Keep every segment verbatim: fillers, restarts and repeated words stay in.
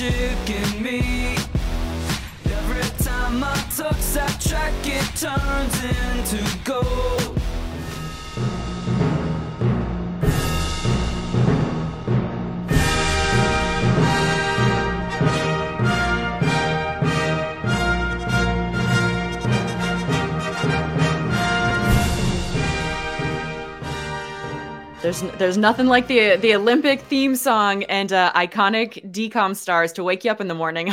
magic in me. Every time I touch that track, it turns into gold. There's there's nothing like the the Olympic theme song and uh, iconic D COM stars to wake you up in the morning.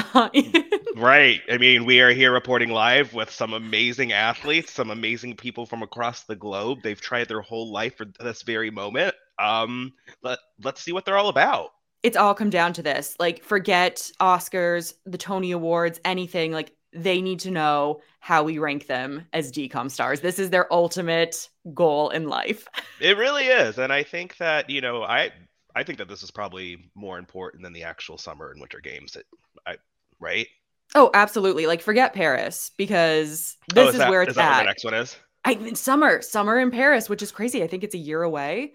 Right. I mean, we are here reporting live with some amazing athletes, some amazing people from across the globe. They've tried their whole life for this very moment. Um, let, let's see what they're all about. It's all come down to this. Like, forget Oscars, the Tony Awards, anything. Like, they need to know how we rank them as D COM stars. This is their ultimate goal in life. It really is. And I think that, you know, I I think that this is probably more important than the actual summer and winter games. It, I, right? Oh, absolutely. Like, forget Paris, because this oh, is, is that, where it's is that at. What the next one is? I, summer. Summer in Paris, which is crazy. I think it's a year away.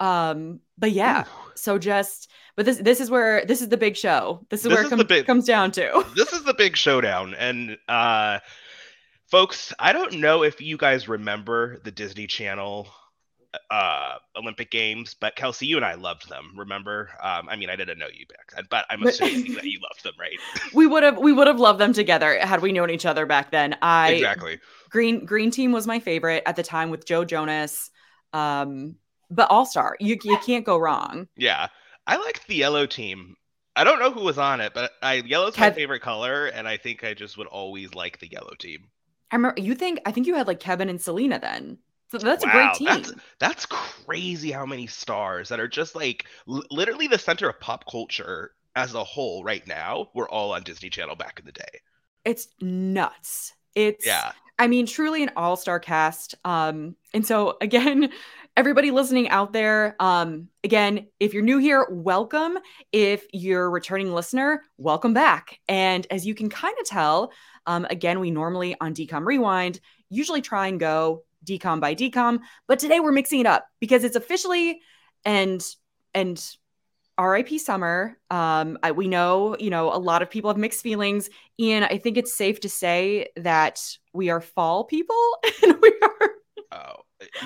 Um, but yeah, Ooh. so just, but this, this is where, this is the big show. This is this where it com- big, comes down to. This is the big showdown. And, uh, folks, I don't know if you guys remember the Disney Channel, uh, Olympic Games, but Kelsey, you and I loved them. Remember? Um, I mean, I didn't know you back then, but I'm assuming that you loved them, right? We would have, we would have loved them together had we known each other back then. I, exactly. Green, Green Team was my favorite at the time with Joe Jonas. Um, But all-star, you you can't go wrong. Yeah, I liked the yellow team. I don't know who was on it, but I yellow's Kev- my favorite color, and I think I just would always like the yellow team. I remember you think I think you had like Kevin and Selena then. So that's wow, a great team. That's, that's crazy how many stars that are just like l- literally the center of pop culture as a whole right now. We're all on Disney Channel back in the day. It's nuts. It's yeah. I mean, truly an all-star cast. Um, and so again. Everybody listening out there, um, again, if you're new here, welcome. If you're a returning listener, welcome back. And as you can kind of tell, um, again, we normally on D COM Rewind usually try and go D COM by D COM, but today we're mixing it up because it's officially and and R I P summer. Um, I, we know, you know, a lot of people have mixed feelings. Ian, I think it's safe to say that we are fall people and we are. Oh.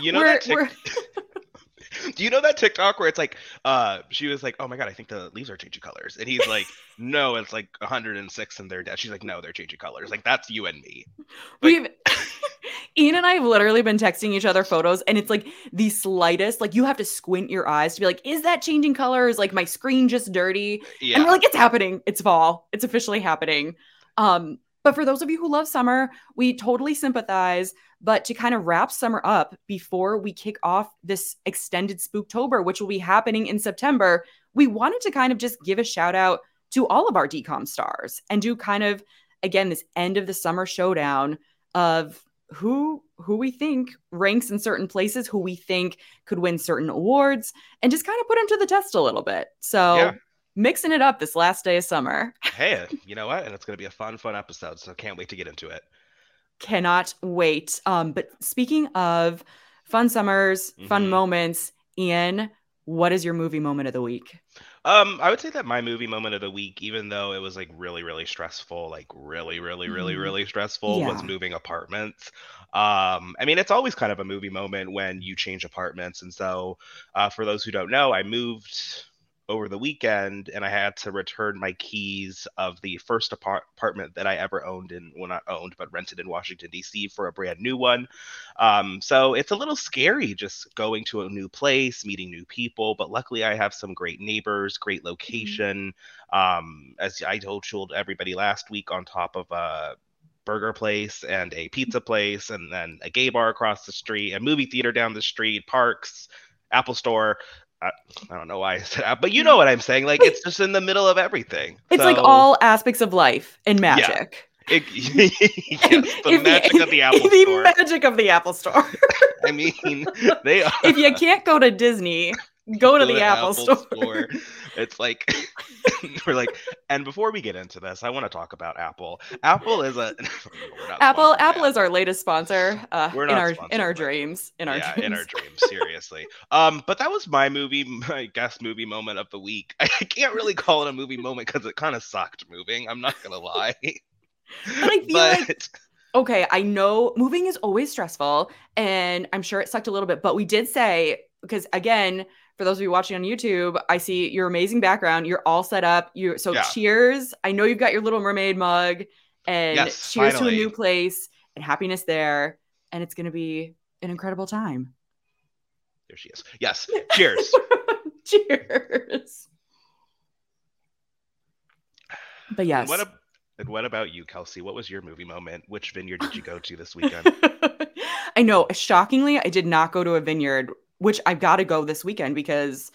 You know we're, that tic- Do you know that TikTok where it's like, uh, she was like, oh my God, I think the leaves are changing colors. And he's like, no, it's like one hundred six and they're dead. She's like, no, they're changing colors. Like, that's you and me. Like- We've Ian and I have literally been texting each other photos and it's like the slightest, like you have to squint your eyes to be like, is that changing colors? Like my screen just dirty. Yeah. And we're like, it's happening. It's fall. It's officially happening. Um, But for those of you who love summer, we totally sympathize. But to kind of wrap summer up before we kick off this extended Spooktober, which will be happening in September, we wanted to kind of just give a shout out to all of our D COM stars and do kind of, again, this end of the summer showdown of who who we think ranks in certain places, who we think could win certain awards, and just kind of put them to the test a little bit. So. Yeah. Mixing it up this last day of summer. Hey, you know what? And it's going to be a fun, fun episode. So can't wait to get into it. Cannot wait. Um, but speaking of fun summers, mm-hmm. fun moments, Ian, what is your movie moment of the week? Um, I would say that my movie moment of the week, even though it was like really, really stressful, like really, really, really, mm-hmm. really stressful, yeah. was moving apartments. Um, I mean, it's always kind of a movie moment when you change apartments. And so uh, for those who don't know, I moved over the weekend, and I had to return my keys of the first apart- apartment that I ever owned in, well, not owned, but rented in Washington, D C for a brand new one. Um, so it's a little scary just going to a new place, meeting new people, but luckily I have some great neighbors, great location. Mm-hmm. Um, as I told everybody last week, on top of a burger place and a pizza place, and then a gay bar across the street, a movie theater down the street, parks, Apple Store, I, I don't know why I said that, but you know what I'm saying. Like, it's just in the middle of everything. It's so, like all aspects of life and magic. Yeah. It, yes, the magic you, of the Apple the Store. The magic of the Apple Store. I mean, they are. If you can't go to Disney, go, go to the, the Apple, Apple Store. Store. It's like We're like, and before we get into this, I want to talk about Apple. Apple is a Apple. Apple is our latest sponsor. Uh, we're not in our sponsored, in our dreams. In our yeah, dreams. in our dreams. Seriously. um, but that was my movie, my guest movie moment of the week. I can't really call it a movie moment because it kind of sucked moving. I'm not gonna lie. But I feel but... like. Okay, I know moving is always stressful, and I'm sure it sucked a little bit, but we did say, because again, for those of you watching on YouTube, I see your amazing background. You're all set up. You So yeah. Cheers. I know you've got your Little Mermaid mug, and yes, cheers finally. To a new place and happiness there, and it's going to be an incredible time. There she is. Yes. Cheers. Cheers. But yes. What a- And what about you, Kelsey? What was your movie moment? Which vineyard did you go to this weekend? I know. Shockingly, I did not go to a vineyard, which I've got to go this weekend because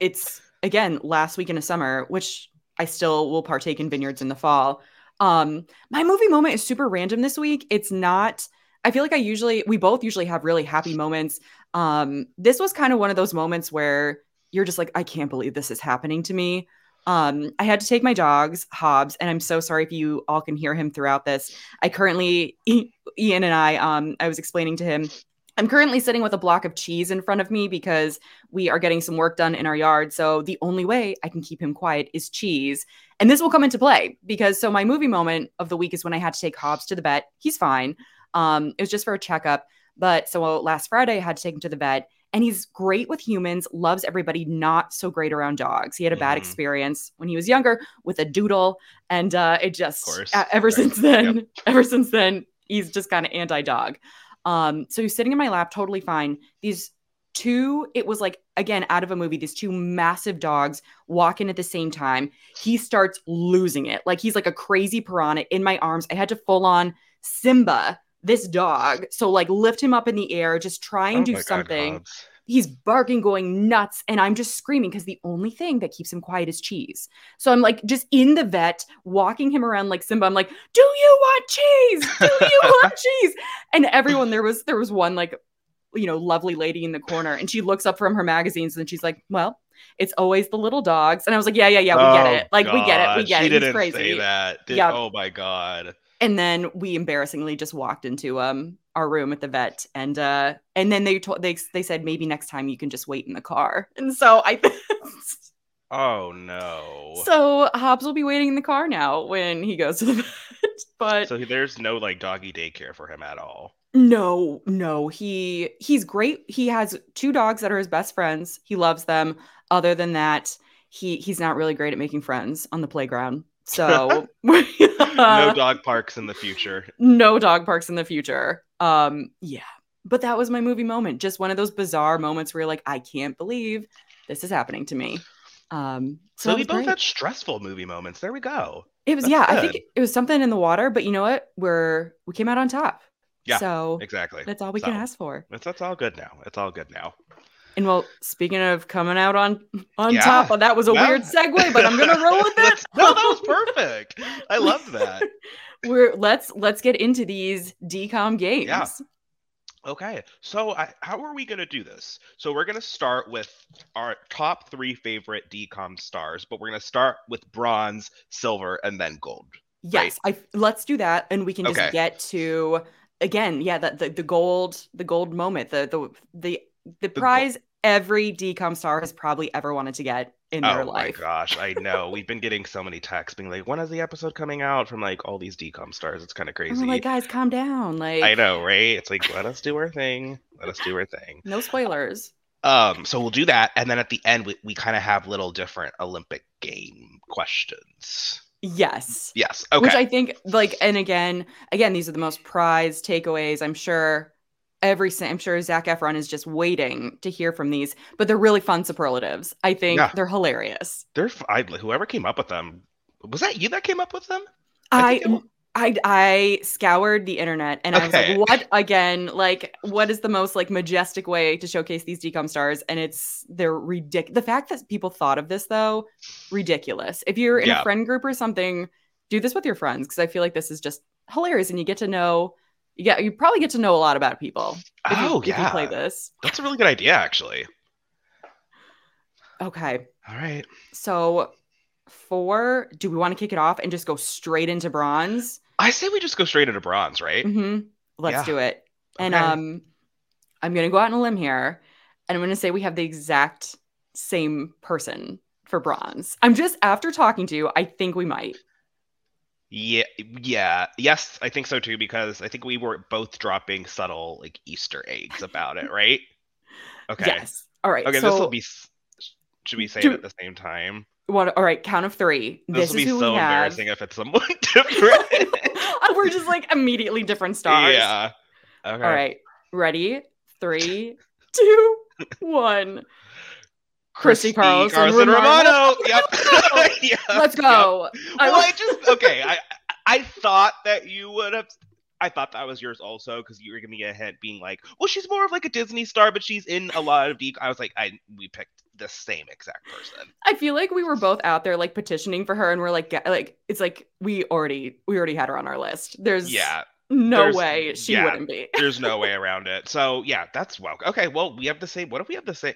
it's, again, last weekend of summer, which I still will partake in vineyards in the fall. Um, my movie moment is super random this week. It's not... I feel like I usually... We both usually have really happy moments. Um, this was kind of one of those moments where you're just like, I can't believe this is happening to me. Um, I had to take my dogs, Hobbs, and I'm so sorry if you all can hear him throughout this. I currently, Ian and I, um, I was explaining to him, I'm currently sitting with a block of cheese in front of me because we are getting some work done in our yard. So the only way I can keep him quiet is cheese. And this will come into play because, so my movie moment of the week is when I had to take Hobbs to the vet. He's fine. Um, it was just for a checkup. But so last Friday I had to take him to the vet. And he's great with humans, loves everybody, not so great around dogs. He had a bad mm-hmm. experience when he was younger with a doodle. And uh, it just, uh, ever right. since then, yep. ever since then, he's just kind of anti-dog. Um, so he's sitting in my lap, totally fine. These two, it was like, again, out of a movie, these two massive dogs walk in at the same time. He starts losing it. Like he's like a crazy piranha in my arms. I had to full on Simba this dog, so like lift him up in the air, just try and oh do something. God, he's barking, going nuts, and I'm just screaming because the only thing that keeps him quiet is cheese. So I'm like just in the vet, walking him around like Simba. I'm like, do you want cheese? Do you want cheese? And everyone, there was there was one like, you know, lovely lady in the corner, and she looks up from her magazines and she's like, well, it's always the little dogs. And I was like, yeah, yeah, yeah, we oh, get it. Like, God. we get it, we get she it. Didn't he's crazy. Say that. Did, yep. Oh my God. And then we embarrassingly just walked into um our room at the vet, and uh and then they told they they said maybe next time you can just wait in the car. And so I oh no. So Hobbs will be waiting in the car now when he goes to the vet. But so there's no like doggy daycare for him at all. No, no. He he's great. He has two dogs that are his best friends. He loves them. Other than that, he he's not really great at making friends on the playground. So we, uh, no dog parks in the future. No dog parks in the future. Um, yeah, but that was my movie moment. Just one of those bizarre moments where you're like, I can't believe this is happening to me. Um, so, so we both great. had stressful movie moments. There we go. It was That's yeah. Good. I think it, it was something in the water, but you know what? We're we came out on top. Yeah. So exactly. That's all we so, can ask for. That's, that's all good now. It's all good now. And well, speaking of coming out on on yeah. top, well, that was a yeah. weird segue, but I'm gonna roll with it. No, that was perfect. I love that. We're let's let's get into these D COM games. Yeah. Okay, so I, how are we going to do this? So we're going to start with our top three favorite D COM stars, but we're going to start with bronze, silver, and then gold. Yes, right? I let's do that, and we can just okay. get to again, yeah, the, the the gold, the gold moment, the the the. The prize every D COM star has probably ever wanted to get in their oh life. Oh my gosh, I know. We've been getting so many texts being like, when is the episode coming out from like all these D COM stars? It's kind of crazy. I'm like, guys, calm down. Like, I know, right? It's like, let us do our thing. Let us do our thing. No spoilers. Um, so we'll do that. And then at the end, we, we kind of have little different Olympic game questions. Yes. Yes. Okay. Which I think like, and again, again, these are the most prized takeaways, I'm sure. Every I'm sure Zac Efron is just waiting to hear from these, but they're really fun superlatives. I think yeah. they're hilarious. They're I, whoever came up with them. Was that you that came up with them? I I, was... I, I scoured the internet and okay. I was like, what again? Like, what is the most like majestic way to showcase these D COM stars? And it's they're ridiculous. The fact that people thought of this though, ridiculous. If you're in yeah. a friend group or something, do this with your friends because I feel like this is just hilarious and you get to know. Yeah, you probably get to know a lot about people. If you, oh, yeah. If you play this. That's a really good idea, actually. Okay. All right. So four. Do we want to kick it off and just go straight into bronze? I say we just go straight into bronze, right? Mm-hmm. Let's yeah. do it. And okay. um, I'm going to go out on a limb here, and I'm going to say we have the exact same person for bronze. I'm just, after talking to you, I think we might. Yeah. Yeah. Yes, I think so too, because I think we were both dropping subtle like Easter eggs about it, right? Okay. Yes. All right. Okay. So, this will be. Should we say do, it at the same time? What? All right. Count of three. This, this will be so embarrassing if it's someone different. We're just like immediately different stars. Yeah. Okay. All right. Ready? Three, two, one. Christy Carlson, Carlson Romano. Romano. Yep. Yep. Let's go. Yep. Well, I just okay. I I thought that you would have. I thought that was yours also because you were giving me a hint, being like, "Well, she's more of like a Disney star, but she's in a lot of deep." I was like, "I we picked the same exact person." I feel like we were both out there like petitioning for her, and we're like, like it's like we already we already had her on our list. There's yeah. No there's, way she yeah, wouldn't be. There's no way around it. So yeah, that's welcome. Okay, well we have the same. What if we have the same?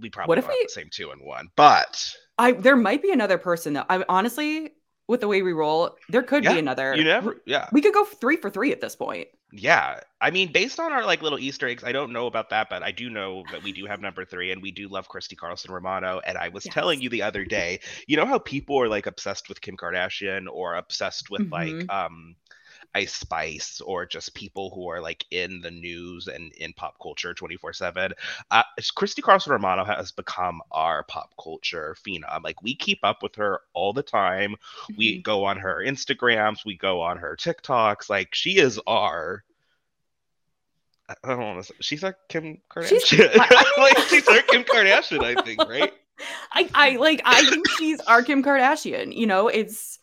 We probably have the same two and one, but I there might be another person though. I honestly, with the way we roll, there could yeah, be another. You never, yeah. We could go three for three at this point. Yeah, I mean, based on our like little Easter eggs, I don't know about that, but I do know that we do have number three, and we do love Christy Carlson Romano. And I was yes. telling you the other day, you know how people are like obsessed with Kim Kardashian or obsessed with mm-hmm. like um. Ice Spice or just people who are like in the news and in pop culture twenty-four seven. Uh, Christy Carlson Romano has become our pop culture phenom. Like we keep up with her all the time. Mm-hmm. We go on her Instagrams. We go on her TikToks. Like she is our... I don't want to say... She's our Kim Kardashian. She's, like, she's our Kim Kardashian, I think, right? I, I like. I think she's our Kim Kardashian. You know, it's...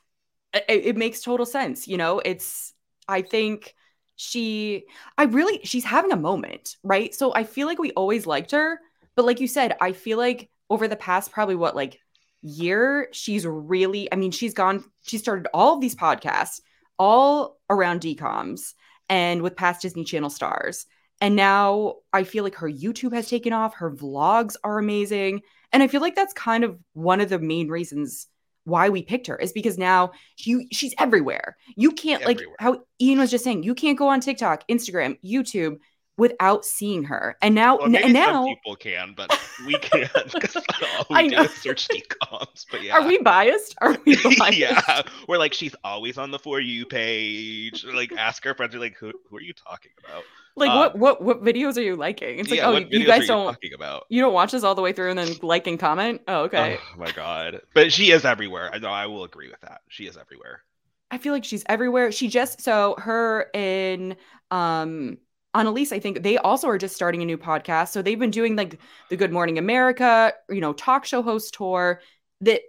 It, it makes total sense. You know, it's... I think she, I really, she's having a moment, right? So I feel like we always liked her, but like you said, I feel like over the past probably what, like year, she's really, I mean, she's gone, she started all of these podcasts all around D COMs and with past Disney Channel stars. And now I feel like her YouTube has taken off. Her vlogs are amazing. And I feel like that's kind of one of the main reasons why we picked her is because now she she's everywhere. You can't everywhere. Like how Ian was just saying, you can't go on TikTok, Instagram, YouTube without seeing her. And now, well, maybe and now some people can, but we can't because all we I do know. Is search D COMs. But yeah, are we biased? Are we biased? Yeah, we're like she's always on the For You page. Like ask our friends, like who who are you talking about? Like um, what what what videos are you liking? It's like yeah, oh you guys don't you, about? You don't watch this all the way through and then like and comment. Oh okay. Oh my god. But she is everywhere. I know I will agree with that. She is everywhere. I feel like she's everywhere. She just so her in um Annalise, I think they also are just starting a new podcast. So they've been doing like the Good Morning America, you know, talk show host tour. That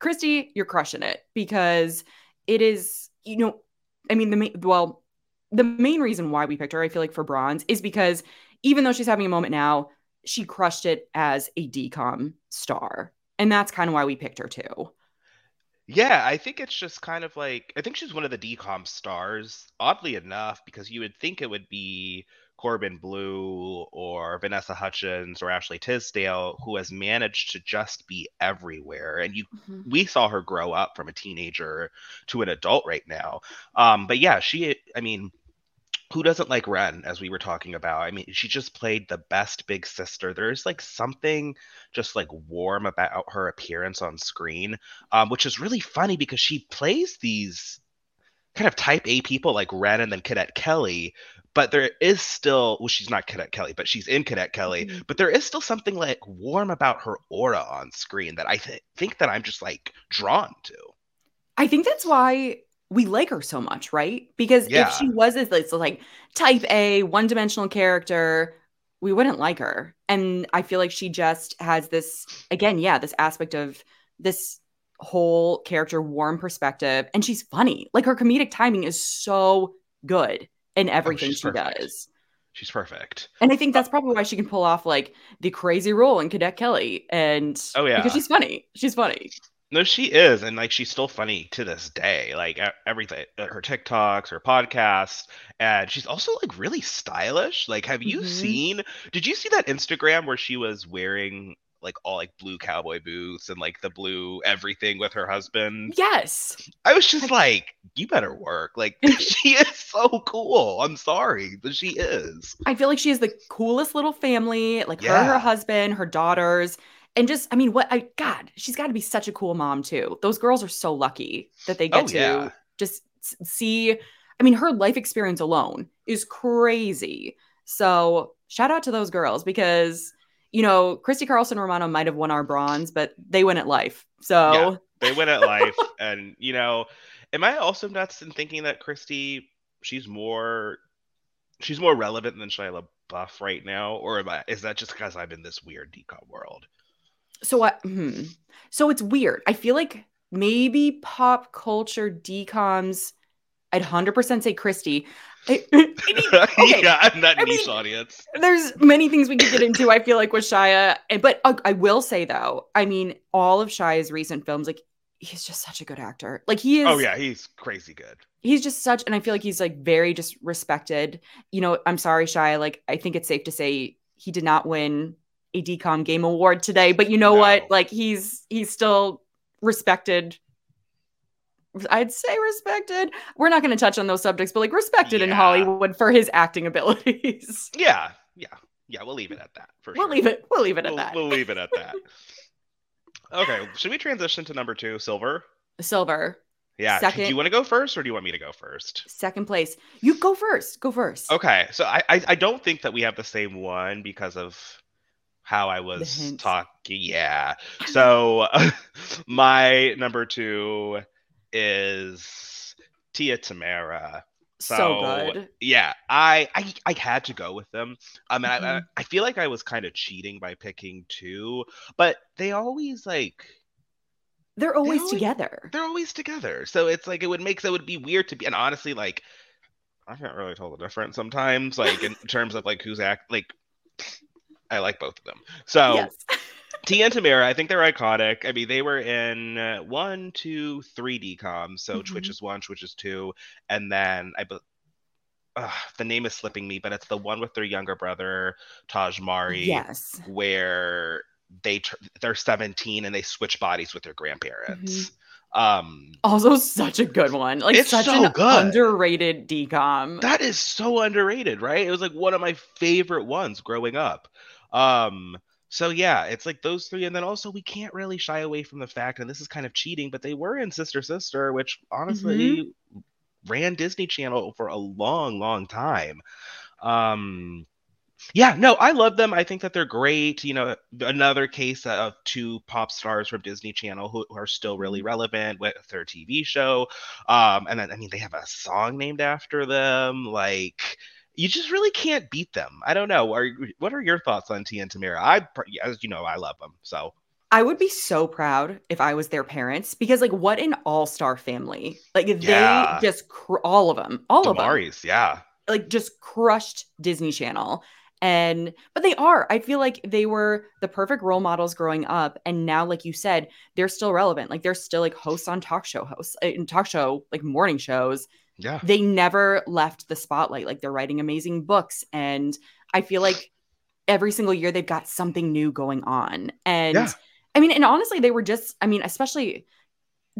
Christy, you're crushing it because it is, you know, I mean the well. The main reason why we picked her, I feel like, for bronze is because even though she's having a moment now, she crushed it as a D COM star. And that's kind of why we picked her, too. Yeah, I think it's just kind of like... I think she's one of the D COM stars, oddly enough, because you would think it would be Corbin Bleu or Vanessa Hudgens or Ashley Tisdale, who has managed to just be everywhere. And you, mm-hmm. we saw her grow up from a teenager to an adult right now. Um, but yeah, she... I mean... Who doesn't like Ren, as we were talking about? I mean, she just played the best big sister. There's like something just like warm about her appearance on screen, um, which is really funny because she plays these kind of type A people like Ren and then Cadet Kelly. But there is still, well, she's not Cadet Kelly, but she's in Cadet Kelly. Mm-hmm. But there is still something like warm about her aura on screen that I th- think that I'm just like drawn to. I think that's why... we like her so much, right? Because yeah. if she was this like type A, one-dimensional character, we wouldn't like her. And I feel like she just has this, again, yeah, this aspect of this whole character warm perspective. And she's funny. Like her comedic timing is so good in everything oh, she perfect. does. She's perfect. And I think that's probably why she can pull off like the crazy role in Cadet Kelly. And oh, yeah. because she's funny. She's funny. No, she is. And like, she's still funny to this day, like everything, her TikToks, her podcasts. And she's also like really stylish. Like, have you mm-hmm. seen, did you see that Instagram where she was wearing like all like blue cowboy boots and like the blue everything with her husband. Yes. I was just like, you better work. Like, she is so cool. I'm sorry, but she is. I feel like she is the coolest little family. Like yeah. her, her husband, her daughters. And just, I mean, what I, God, she's got to be such a cool mom too. Those girls are so lucky that they get oh, to yeah. just see. I mean, her life experience alone is crazy. So shout out to those girls, because, you know, Christy Carlson Romano might have won our bronze, but they win at life. So yeah, they win at life. And, you know, am I also nuts in thinking that Christy, she's more, she's more relevant than Shia LaBeouf right now? Or am I, is that just because I'm in this weird D COM world? So I, hmm. so it's weird. I feel like maybe pop culture D COMs, I'd one hundred percent say Christy. I, I mean, okay. Yeah, I'm that I niche mean, audience. There's many things we could get into, I feel like, with Shia. But uh, I will say, though, I mean, all of Shia's recent films, like, he's just such a good actor. Like, he is. Oh, yeah, he's crazy good. He's just such, and I feel like he's, like, very just respected. You know, I'm sorry, Shia. Like, I think it's safe to say he did not win a D COM Game Award today, but you know no. what? Like, he's he's still respected. I'd say respected. We're not going to touch on those subjects, but like respected yeah. in Hollywood for his acting abilities. Yeah, yeah, yeah. We'll leave it at that. For we'll sure. leave it. We'll leave it we'll, at that. We'll leave it at that. Okay. Should we transition to number two, silver? Silver. Yeah. Second. Do you want to go first, or do you want me to go first? Second place. You go first. Go first. Okay. So I, I, I don't think that we have the same one because of how I was talking. Yeah. So my number two is Tia Tamera. So, so good. Yeah, I, I I had to go with them. Um, mm-hmm. I, I feel like I was kind of cheating by picking two, but they always like they're always, they're always together. They're always together. So it's like it would make that would be weird to be. And honestly, like I can't really tell the difference sometimes. Like in terms of like who's act like I like both of them. So. Yes. Tia and Tamera, I think they're iconic. I mean, they were in uh, one, two, three D COMs. So mm-hmm. Twitch is one, Twitch is two. And then I, uh, the name is slipping me, but it's the one with their younger brother, Tahj Mowry. Yes. Where they, they're seventeen and they switch bodies with their grandparents. Mm-hmm. Um, also such a good one. Like it's such so an good. Underrated D COM. That is so underrated, right? It was like one of my favorite ones growing up. Um, So, yeah, it's like those three. And then also we can't really shy away from the fact, and this is kind of cheating, but they were in Sister Sister, which honestly mm-hmm. ran Disney Channel for a long, long time. Um, yeah, no, I love them. I think that they're great. You know, another case of two pop stars from Disney Channel who, who are still really relevant with their T V show. Um, and then, I mean, they have a song named after them. Like, you just really can't beat them. I don't know. Are what are your thoughts on Tia and Tamera? I, as you know, I love them. So I would be so proud if I was their parents, because like what an all-star family! Like yeah. they just cr- all of them, all Damaris, of them. Damaris, yeah. Like just crushed Disney Channel, and but they are. I feel like they were the perfect role models growing up, and now, like you said, they're still relevant. Like they're still like hosts on talk show hosts in talk show like morning shows. Yeah. They never left the spotlight. Like they're writing amazing books. And I feel like every single year they've got something new going on. And yeah. I mean, and honestly, they were just, I mean, especially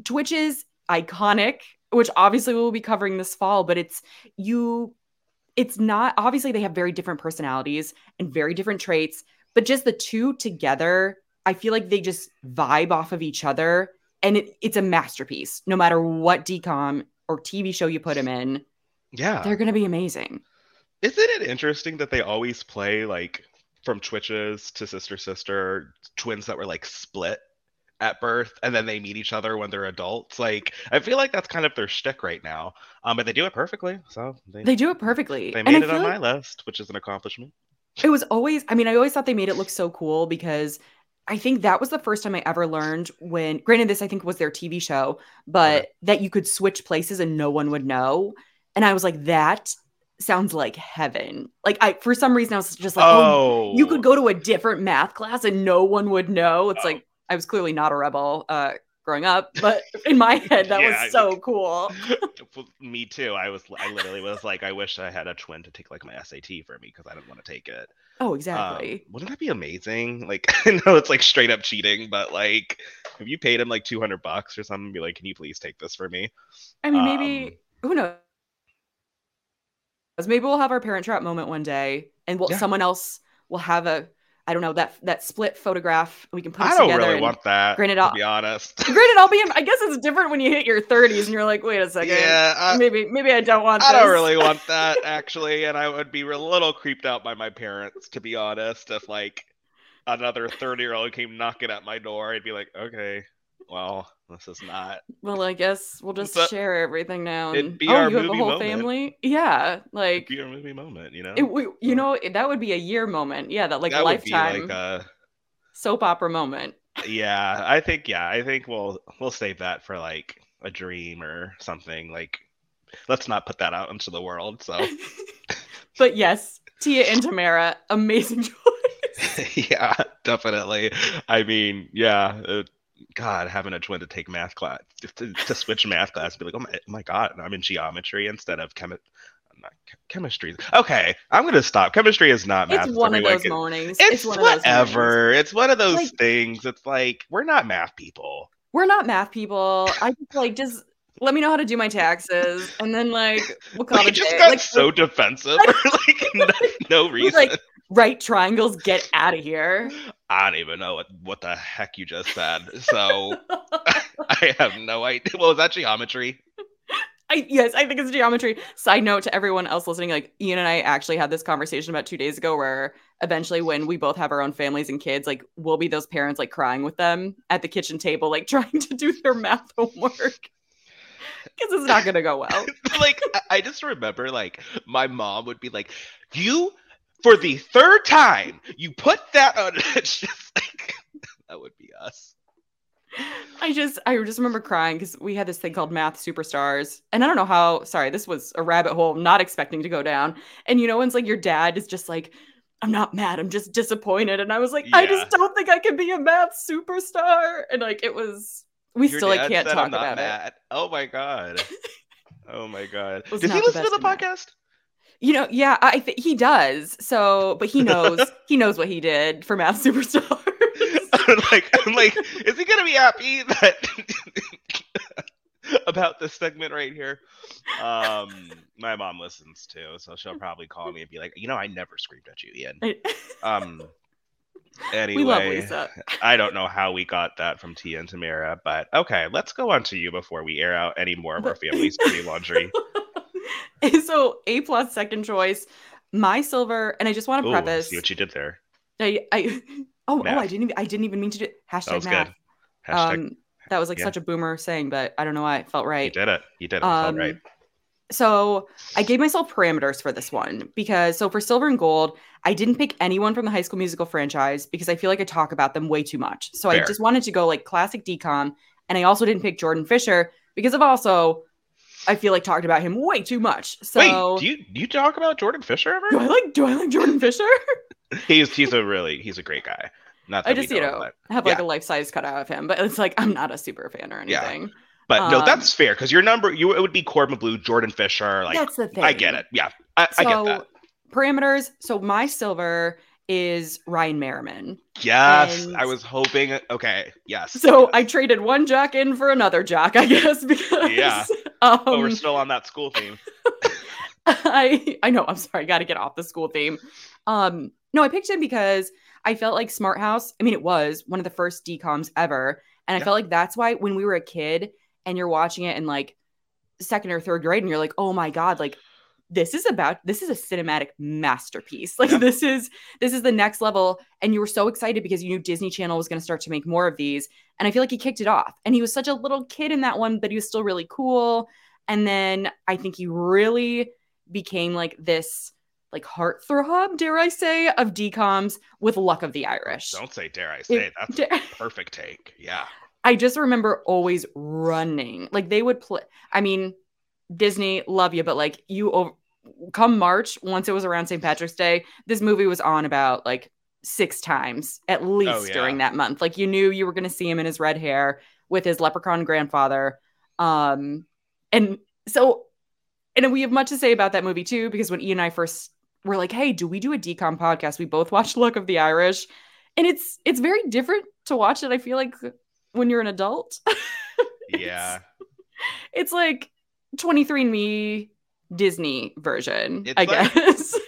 Twitch is iconic, which obviously we'll be covering this fall, but it's you, it's not, obviously they have very different personalities and very different traits, but just the two together, I feel like they just vibe off of each other. And it, it's a masterpiece, no matter what D COM or T V show you put them in. Yeah. They're going to be amazing. Isn't it interesting that they always play like from Twitches to Sister Sister, twins that were like split at birth and then they meet each other when they're adults? Like, I feel like that's kind of their shtick right now. Um, but they do it perfectly. So they, they do it perfectly. They made and it on like my list, which is an accomplishment. It was always, I mean, I always thought they made it look so cool because I think that was the first time I ever learned when, granted, this I think was their T V show, but yeah. that you could switch places and no one would know. And I was like, that sounds like heaven. Like I, for some reason I was just like, oh, oh you could go to a different math class and no one would know. It's oh. like, I was clearly not a rebel uh, growing up, but in my head that yeah, was so I, cool. Me too. I was I literally was like, I wish I had a twin to take like my S A T for me because I didn't want to take it. Oh, exactly. Um, wouldn't that be amazing? Like, I know it's like straight up cheating, but like, if you paid him like two hundred bucks or something, be like, can you please take this for me? I mean, maybe um, who knows? Maybe we'll have our Parent Trap moment one day, and we'll, yeah. someone else will have a, I don't know, that that split photograph. We can put it together. I don't really want that, granted, to I'll, be honest. Granted, I'll be, in, I guess it's different when you hit your thirties and you're like, wait a second. Yeah. I, maybe maybe I don't want that. I this. don't really want that, actually. And I would be a little creeped out by my parents, to be honest. If like another thirty-year-old came knocking at my door, I'd be like, okay, well, this is not. Well, I guess we'll just but share everything now. And, it'd be oh, our you movie have a whole moment. Family? Yeah, like it'd be our movie moment, you know. It, we, you know, that would be a year moment. Yeah, that like that Lifetime like a... soap opera moment. Yeah, I think. Yeah, I think we'll we'll save that for like a dream or something. Like, let's not put that out into the world. So, but yes, Tia and Tamera, amazing choice. Yeah, definitely. I mean, yeah. It, God, having a twin to take math class, to, to switch math class, be like, oh my, my God, I'm in geometry instead of chemi- not chem- chemistry. Okay, I'm going to stop. Chemistry is not math. It's one of those mornings. It's whatever. It's one of those things. It's like, we're not math people. We're not math people. I just like, just let me know how to do my taxes. And then like, we'll call it a day. It just got so defensive for like no, no reason. Right triangles, get out of here. I don't even know what, what the heck you just said. So I have no idea. Well, is that geometry? I, yes, I think it's geometry. Side note to everyone else listening, like Ian and I actually had this conversation about two days ago where eventually when we both have our own families and kids, like we'll be those parents like crying with them at the kitchen table, like trying to do their math homework. Because it's not going to go well. Like, I just remember like my mom would be like, you... for the third time, you put that on. It's just like, that would be us. I just, I just remember crying because we had this thing called Math Superstars, and I don't know how. Sorry, this was a rabbit hole. Not expecting to go down. And you know, it's like your dad is just like, I'm not mad. I'm just disappointed. And I was like, yeah. I just don't think I can be a math superstar. And like, it was. We your still like can't talk I'm not about mad. It. Oh my god. Oh my god. Does he listen to the podcast? That. You know, yeah, I th- he does. So, but he knows, he knows what he did for Math Superstars. I'm like, I'm like, is he gonna be happy that about this segment right here? Um, my mom listens too, so she'll probably call me and be like, you know, I never screamed at you, Ian. Um, anyway, we love Lisa. I don't know how we got that from Tia and Tamera, but okay, let's go on to you before we air out any more of our family's dirty laundry. So A plus second choice, my silver, and I just want to preface. See what you did there. I, I oh, oh I didn't even I didn't even mean to do hashtag that was math. Good. Hashtag, um, that was like yeah. such a boomer saying, but I don't know why it felt right. You did it. You did it. Um, it felt right. So I gave myself parameters for this one because so for silver and gold, I didn't pick anyone from the High School Musical franchise because I feel like I talk about them way too much. So fair. I just wanted to go like classic D COM, and I also didn't pick Jordan Fisher because of also. I feel like talked about him way too much. So wait, do you do you talk about Jordan Fisher ever? Do I like do I like Jordan Fisher? he's he's a really he's a great guy. Not that I just you know that. have yeah. like a life size cutout of him, but it's like I'm not a super fan or anything. Yeah. But um, no, that's fair because your number you it would be Corbin Bleu, Jordan Fisher. Like that's the thing. I get it. Yeah, I, so, I get that. Parameters. So my silver is Ryan Merriman. Yes, and I was hoping. Okay, yes. So yes. I traded one jock in for another jock, I guess. Because yeah. Um, but we're still on that school theme. I I know. I'm sorry. I got to get off the school theme. Um, no, I picked him because I felt like Smart House. I mean, it was one of the first D COMs ever. And yeah. I felt like that's why when we were a kid and you're watching it in like second or third grade and you're like, oh, my God, like this is about this is a cinematic masterpiece. Like yeah. this is this is the next level. And you were so excited because you knew Disney Channel was going to start to make more of these. And I feel like he kicked it off. And he was such a little kid in that one, but he was still really cool. And then I think he really became like this like heartthrob, dare I say, of D COMs with Luck of the Irish. Don't say dare I say. It, That's dare- a perfect take. Yeah. I just remember always running. Like they would play. I mean, Disney, love you. But like you over- come March, once it was around Saint Patrick's Day, this movie was on about like six times at least oh, yeah. during that month. Like you knew you were going to see him in his red hair with his leprechaun grandfather. Um, and so, and we have much to say about that movie too, because when Ian and I first were like, hey, do we do a D COM podcast? We both watched Luck of the Irish, and it's, it's very different to watch it, I feel like, when you're an adult. Yeah. It's, it's like twenty-three and me Disney version, it's I like, guess.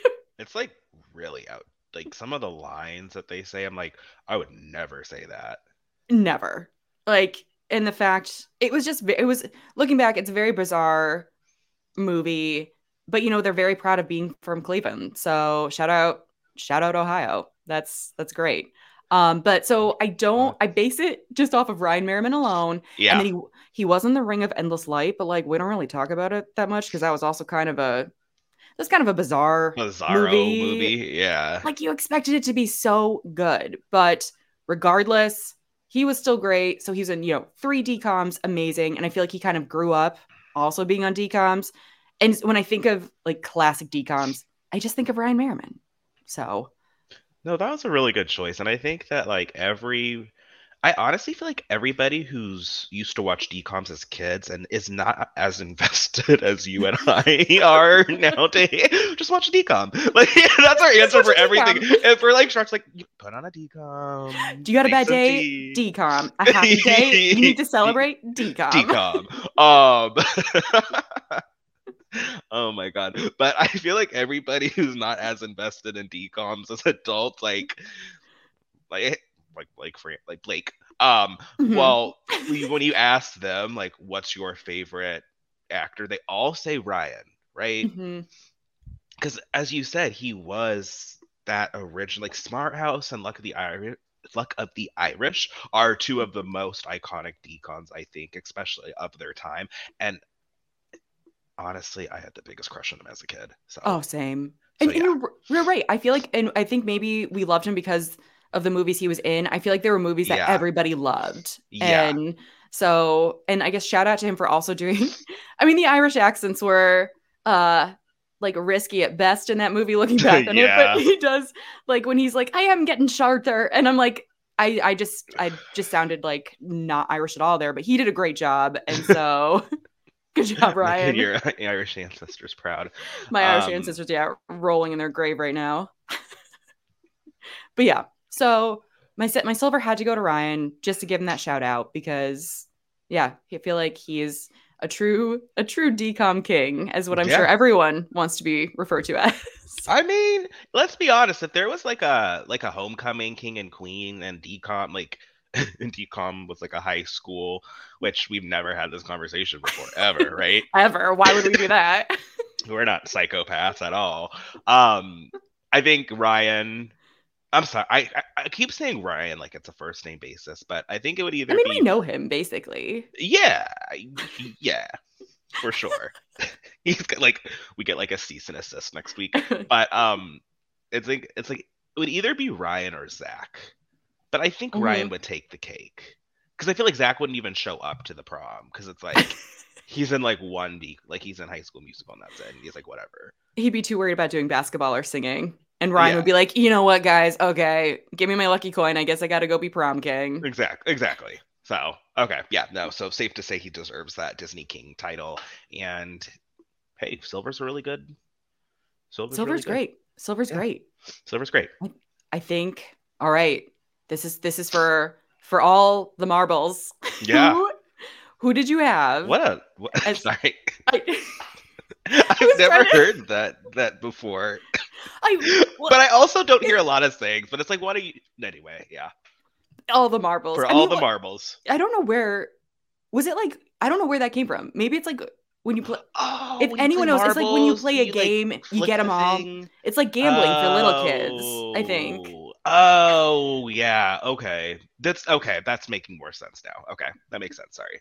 It's like really out. Like some of the lines that they say, I'm like, I would never say that. Never. Like, and the fact, it was just, it was, looking back, it's a very bizarre movie, but you know, they're very proud of being from Cleveland. So shout out, shout out Ohio. That's, that's great. Um, but so I don't, I base it just off of Ryan Merriman alone. Yeah. And then he, he was in the Ring of Endless Light, but like, we don't really talk about it that much, because that was also kind of a, that's kind of a bizarre Bizarro movie. movie. Yeah. Like you expected it to be so good, but regardless, he was still great. So he's in, you know, three D COMs, amazing. And I feel like he kind of grew up also being on D COMs. And when I think of like classic D COMs, I just think of Ryan Merriman. So. No, that was a really good choice. And I think that like every, I honestly feel like everybody who's used to watch D COMs as kids and is not as invested as you and I are nowadays, just watch a D COM. Like that's our answer for everything. If we're like sharks, like you put on a D COM. Do you got a bad day? Tea. D COM. A happy day? You need to celebrate? D COM. D COM. Um. Oh my god. But I feel like everybody who's not as invested in D COMs as adults, like, like. like Blake, like Blake. Um, mm-hmm. Well, when you ask them, like, what's your favorite actor? They all say Ryan, right? Because mm-hmm. as you said, he was that original, like Smart House and Luck of the Irish. Luck of the Irish are two of the most iconic D COMs, I think, especially of their time. And honestly, I had the biggest crush on him as a kid. So. Oh, same. So, and, yeah. and you're, you're right. I feel like, and I think maybe we loved him because of the movies he was in. I feel like there were movies that yeah. everybody loved. Yeah. And so, and I guess shout out to him for also doing, I mean, the Irish accents were uh, like risky at best in that movie looking back on yeah. it, but he does like when he's like, I am getting sharter. And I'm like, I, I just, I just sounded like not Irish at all there, but he did a great job. And so good job, Ryan. Your Irish ancestors proud. My Irish um, ancestors, yeah, rolling in their grave right now. But yeah. So my my silver had to go to Ryan just to give him that shout out because, yeah, I feel like he is a true a true D COM king, as what I'm yeah. sure everyone wants to be referred to as. I mean, let's be honest. If there was like a like a homecoming king and queen and D COM, like and D COM was like a high school, which we've never had this conversation before, ever, right? Ever. Why would we do that? We're not psychopaths at all. Um, I think Ryan. I'm sorry. I, I, I keep saying Ryan like it's a first name basis, but I think it would either. I mean, be... we know him basically. Yeah, yeah, for sure. He's got, like we get like a cease and assist next week, but um, it's like it's like it would either be Ryan or Zac, but I think mm-hmm. Ryan would take the cake because I feel like Zac wouldn't even show up to the prom because it's like he's in like one week, like he's in High School Musical and that's it. And he's like whatever. He'd be too worried about doing basketball or singing. And Ryan yeah. would be like, you know what, guys? Okay, give me my lucky coin. I guess I got to go be prom king. Exactly. Exactly. So, okay. Yeah, no. So safe to say he deserves that Disney King title. And hey, Silver's really good. Silver's, Silver's really great. Good. Silver's yeah. great. Silver's great. I think, all right, this is this is for for all the marbles. Yeah. who, who did you have? What a... What, as, sorry. I, I've never to... heard that that before. I, well, but I also don't hear a lot of things, but it's like, what are you, anyway, yeah. All the marbles. For I all mean, the what... marbles. I don't know where, was it like, I don't know where that came from. Maybe it's like when you play, oh, if anyone knows, it's like when you play a you game, like, you get them the all. Thing. It's like gambling oh, for little kids, I think. Oh, yeah, okay. That's, okay, that's making more sense now. Okay, that makes sense, sorry.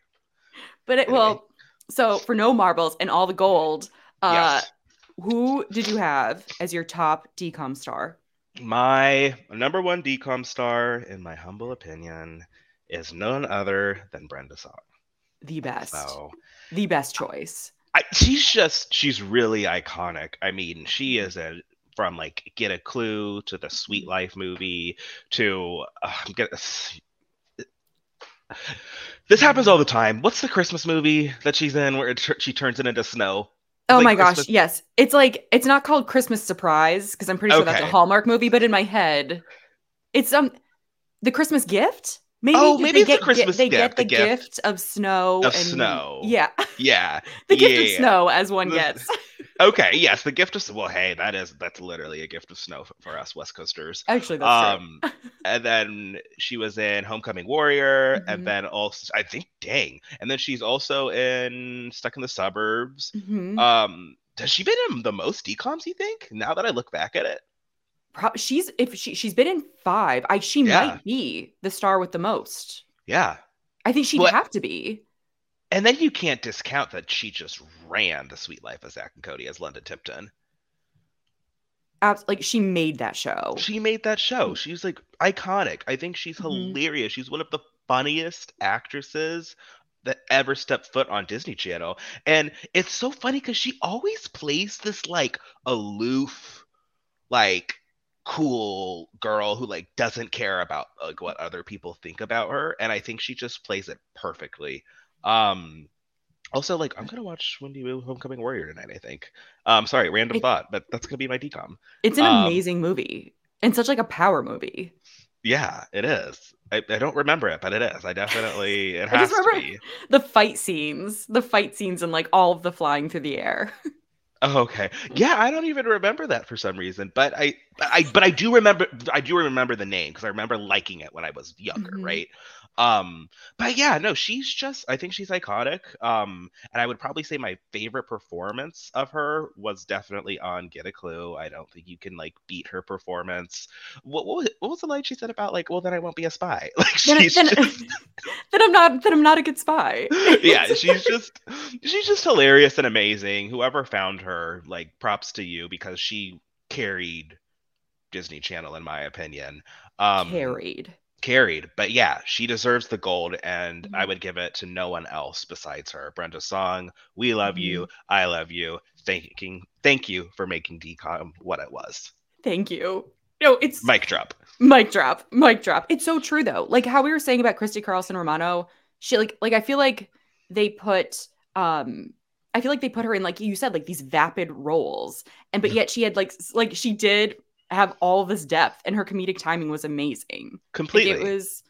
But, it, anyway. Well, so for no marbles and all the gold, uh, yes. Who did you have as your top D COM star? My number one D COM star, in my humble opinion, is none other than Brenda Song. The best. So, the best choice. I, she's just, she's really iconic. I mean, she is a, from like Get a Clue to the Sweet Life movie to, uh, I'm gonna, This happens all the time. What's the Christmas movie that she's in where it t- she turns it into snow? It's oh like my Christmas- gosh, yes. It's like, it's not called Christmas Surprise, because I'm pretty sure okay. that's a Hallmark movie, but in my head, it's um The Christmas Gift? Maybe oh, maybe they it's get, Christmas get, gift, they get the, the gift. gift of snow. Of and, snow. Yeah. Yeah. the gift yeah. of snow, as one gets. Okay, yes, the gift of well, hey, that is that's literally a gift of snow for, for us West Coasters. Actually, that's um, true. And then she was in Homecoming Warrior, mm-hmm. and then also I think, dang, and then she's also in Stuck in the Suburbs. Mm-hmm. Um, has she been in the most D COMs? You think? Now that I look back at it, Pro- she's if she she's been in five. I she yeah. might be the star with the most. Yeah, I think she'd but- have to be. And then you can't discount that she just ran The Sweet Life of Zack and Cody as London Tipton. Like, she made that show. She made that show. She's, like, iconic. I think she's mm-hmm. hilarious. She's one of the funniest actresses that ever stepped foot on Disney Channel. And it's so funny because she always plays this, like, aloof, like, cool girl who, like, doesn't care about, like, what other people think about her. And I think she just plays it perfectly. Um, also, like, I'm gonna watch Wendy Wu Homecoming Warrior tonight, I think. Um, sorry, random it, thought, but that's gonna be my D COM. It's an um, amazing movie and such like a power movie. Yeah, it is. I, I don't remember it, but it is. I definitely it has I just to be the fight scenes, the fight scenes, and like all of the flying through the air. Oh, okay. Yeah, I don't even remember that for some reason, but I, I, but I do remember, I do remember the name because I remember liking it when I was younger, mm-hmm. right? Um, but yeah, no, she's just, I think she's iconic. Um, and I would probably say my favorite performance of her was definitely on Get a Clue. I don't think you can like beat her performance. What what was, what was the line she said about like, well, then I won't be a spy. Like then, she's then, just... then I'm not, then I'm not a good spy. Yeah, she's just, she's just hilarious and amazing. Whoever found her. Her, like, props to you because she carried Disney Channel in my opinion. Um, carried, carried, but yeah, she deserves the gold, and mm-hmm. I would give it to no one else besides her. Brenda Song, we love mm-hmm. you, I love you. Thanking, thank you for making D COM what it was. Thank you. No, it's mic drop, mic drop, mic drop. It's so true though. Like how we were saying about Christy Carlson Romano, she like, like I feel like they put, um. I feel like they put her in, like you said, like these vapid roles. And, but yet she had like, like she did have all this depth and her comedic timing was amazing. Completely. Like it was,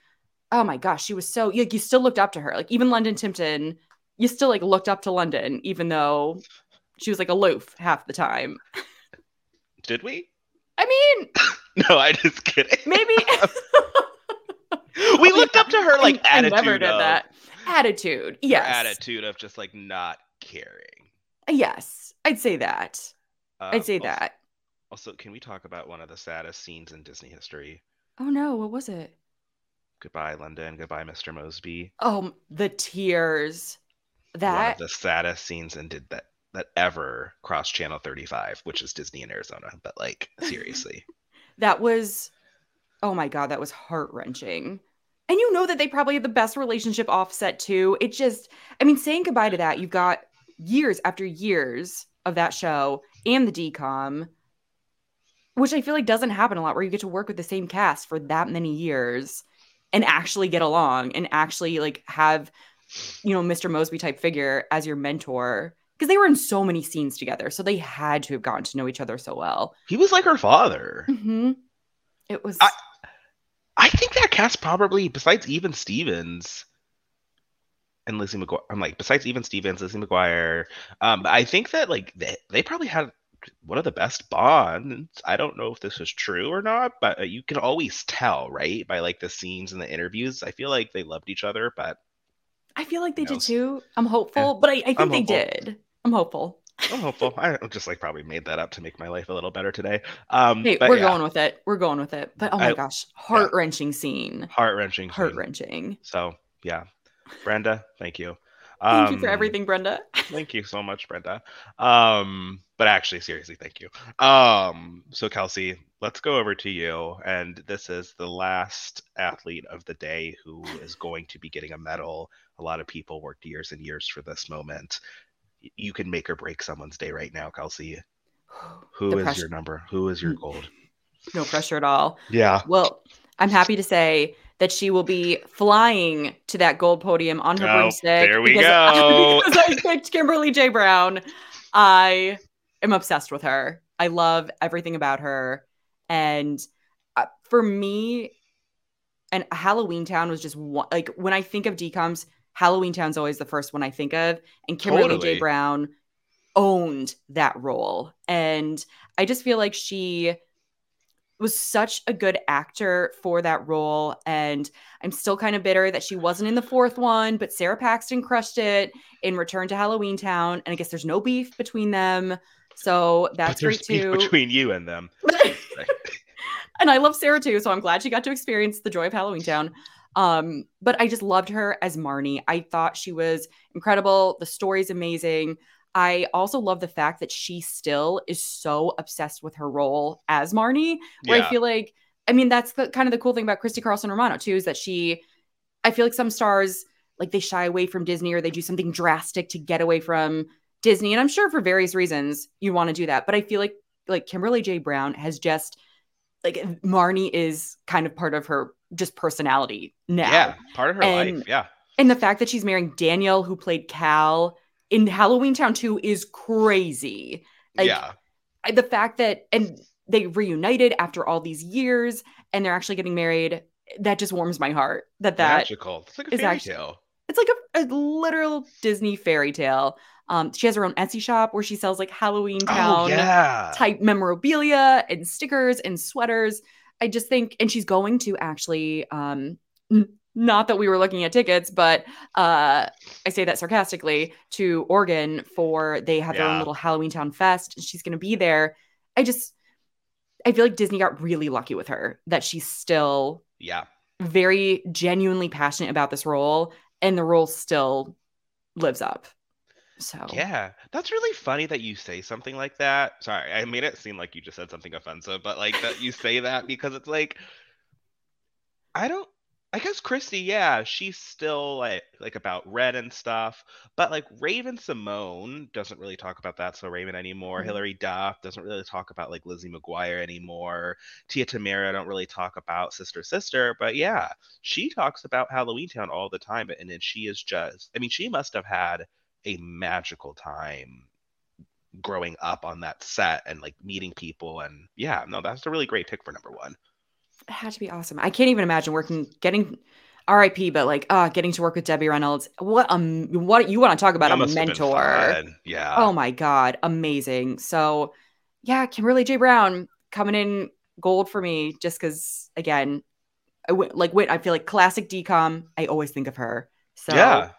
oh my gosh, she was so, like you still looked up to her. Like even London Tipton, you still like looked up to London, even though she was like aloof half the time. Did we? I mean. No, I'm just kidding. Maybe. We looked up to her like I, attitude I never did of, that. Attitude, yes. Her attitude of just like not caring. Yes, I'd say that. Um, I'd say also, that. Also, can we talk about one of the saddest scenes in Disney history? Oh no, what was it? Goodbye, London. Goodbye, Mister Mosby. Oh, the tears. That one of the saddest scenes and did that that ever crossed Channel thirty-five, which is Disney in Arizona. But like, seriously, that was. Oh my God, that was heart wrenching. And you know that they probably had the best relationship offset too. It just, I mean, saying goodbye to that, you've got years after years of that show and the D COM, which I feel like doesn't happen a lot where you get to work with the same cast for that many years and actually get along and actually like have, you know, Mister Mosby type figure as your mentor. Because they were in so many scenes together. So they had to have gotten to know each other so well. He was like her father. Mm-hmm. It was... I- I think that cast probably, besides even Stevens and Lizzie McGuire, I'm like, besides even Stevens, Lizzie McGuire, um, I think that like they, they probably had one of the best bonds. I don't know if this is true or not, but you can always tell, right? By like the scenes and the interviews. I feel like they loved each other, but. I feel like they did too. I'm hopeful, but I, I think they did. I'm hopeful. I'm hopeful. I just like probably made that up to make my life a little better today. Um, hey, we're yeah. going with it. We're going with it. But oh my I, gosh, heart wrenching yeah. scene. Heart wrenching. Heart wrenching. So yeah, Brenda, thank you. Um, thank you for everything, Brenda. Thank you so much, Brenda. Um, but actually, seriously, thank you. Um, so Kelsey, let's go over to you. And this is the last athlete of the day who is going to be getting a medal. A lot of people worked years and years for this moment. You can make or break someone's day right now, Kelsey. Who is your number? Who is your gold? No pressure at all. Yeah. Well, I'm happy to say that she will be flying to that gold podium on her oh, broomstick. There we because go. I, because I picked Kimberly J. Brown. I am obsessed with her. I love everything about her. And uh, for me, and Halloween Town was just one, like when I think of D COMs, Halloween Town's always the first one I think of. And Kimberly totally. J. Brown owned that role. And I just feel like she was such a good actor for that role. And I'm still kind of bitter that she wasn't in the fourth one, but Sarah Paxton crushed it in Return to Halloween Town. And I guess there's no beef between them. So that's great too. Between you and them. And I love Sarah too. So I'm glad she got to experience the joy of Halloween Town. Um, but I just loved her as Marnie. I thought she was incredible. The story's amazing. I also love the fact that she still is so obsessed with her role as Marnie, where yeah. I feel like, I mean, that's the, kind of the cool thing about Christy Carlson Romano too, is that she, I feel like some stars, like they shy away from Disney or they do something drastic to get away from Disney. And I'm sure for various reasons you want to do that. But I feel like, like Kimberly J. Brown has just like Marnie is kind of part of her just personality now. Yeah. Part of her and, life. Yeah. And the fact that she's marrying Daniel, who played Cal in Halloween Town two, is crazy. Like, yeah. The fact that, and they reunited after all these years and they're actually getting married. That just warms my heart. That that magical. It's like a fairy actually, tale. It's like a, a literal Disney fairy tale. Um, she has her own Etsy shop where she sells like Halloween Town oh, yeah. type memorabilia and stickers and sweaters. I just think, and she's going to actually, um, not that we were looking at tickets, but uh, I say that sarcastically, to Oregon for they have yeah. their own little Halloween Town Fest. And she's going to be there. I just, I feel like Disney got really lucky with her that she's still yeah, very genuinely passionate about this role and the role still lives up. So yeah, that's really funny that you say something like that. Sorry, I made it seem like you just said something offensive, but like that you say that because it's like, I don't, I guess Christy, yeah, she's still like like about Red and stuff, but like Raven Symoné doesn't really talk about that, so Raven anymore. Mm-hmm. Hilary Duff doesn't really talk about like Lizzie McGuire anymore. Tia Tamera don't really talk about Sister Sister, but yeah, she talks about Halloween Town all the time, and then she is just, I mean, she must have had a magical time growing up on that set and like meeting people, and yeah, no, that's a really great pick for number one. It had to be awesome. I can't even imagine working, getting R I P, but like, uh, getting to work with Debbie Reynolds. What um, what you want to talk about a mentor? Yeah. Oh my God, amazing. So, yeah, Kimberly J. Brown coming in gold for me, just because again, I w- like wait, I feel like classic D COM. I always think of her. So yeah.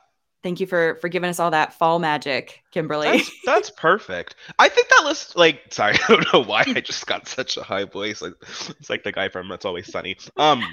Thank you for for giving us all that fall magic, Kimberly. That's, that's perfect. I think that list, like, sorry, I don't know why I just got such a high voice. Like, it's like the guy from It's Always Sunny. Um,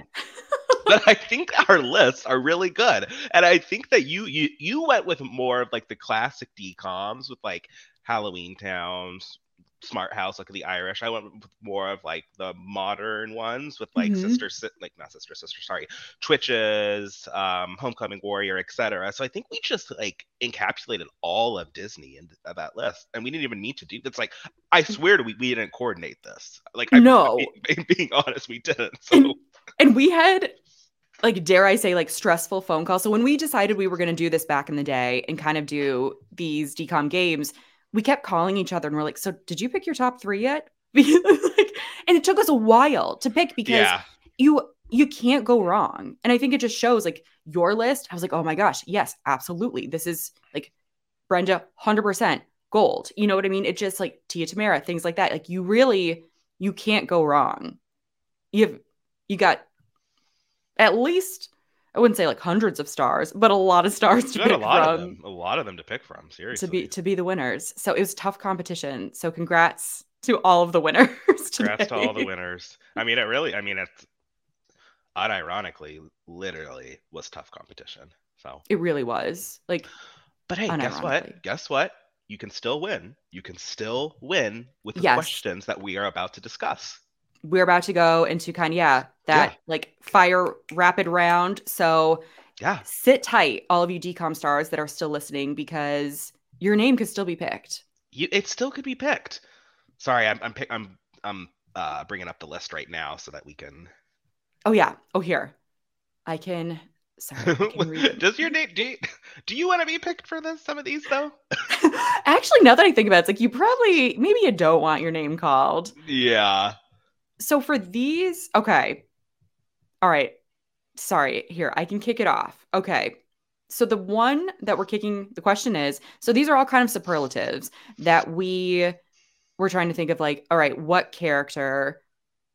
but I think our lists are really good, and I think that you you you went with more of like the classic D COMs with like Halloween Towns, Smart House, Luck of the Irish. I went with more of like the modern ones with like mm-hmm. sister, si- like not sister, sister, sorry, Twitches, um, Homecoming Warrior, et cetera. So I think we just like encapsulated all of Disney in th- that list, and we didn't even need to do. It's like I swear to we we didn't coordinate this. Like I'm, no, being, being honest, we didn't. So and, and we had like dare I say like stressful phone calls. So when we decided we were going to do this back in the day and kind of do these D COM games, we kept calling each other and we're like, so did you pick your top three yet? like, and it took us a while to pick because yeah. you you can't go wrong. And I think it just shows like your list. I was like, oh my gosh, yes, absolutely. This is like Brenda, one hundred percent gold. You know what I mean? It just like Tia Tamera, things like that. Like you really, you can't go wrong. You've, you got at least, I wouldn't say like hundreds of stars, but a lot of stars to pick a lot from. Of them. A lot of them to pick from, seriously. To be to be the winners. So it was tough competition. So congrats to all of the winners. Congrats to all the winners. I mean, it really, I mean, it's unironically, literally was tough competition. So it really was. Like, but hey, guess what? Guess what? You can still win. You can still win with the yes. questions that we are about to discuss. We're about to go into kind of, yeah, that yeah. like fire rapid round. So yeah, sit tight, all of you D COM stars that are still listening, because your name could still be picked. You, it still could be picked. Sorry, I'm I'm I'm I'm uh, bringing up the list right now so that we can. Oh yeah. Oh here. I can. Sorry, I can read it. Does your name? Do you, do you want to be picked for this? Some of these though. Actually, now that I think about it, it's like you probably maybe you don't want your name called. Yeah. So for these, okay. All right. Sorry. Here, I can kick it off. Okay. So the one that we're kicking, the question is, so these are all kind of superlatives that we were trying to think of, like, all right, what character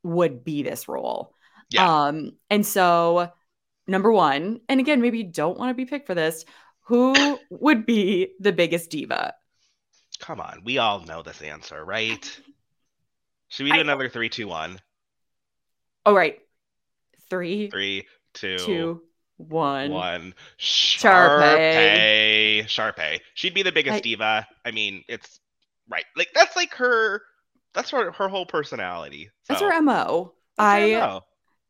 would be this role? Yeah. Um, and so number one, and again, maybe you don't want to be picked for this, who would be the biggest diva? Come on. We all know this answer, right? Should we do I... another three, two, one? All right. Three, three, two, two. One. One. Sharpay. Sharpay. She'd be the biggest I, diva. I mean, it's right. Like, that's like her, that's her, her whole personality. So. That's her M O. That's her I, M O.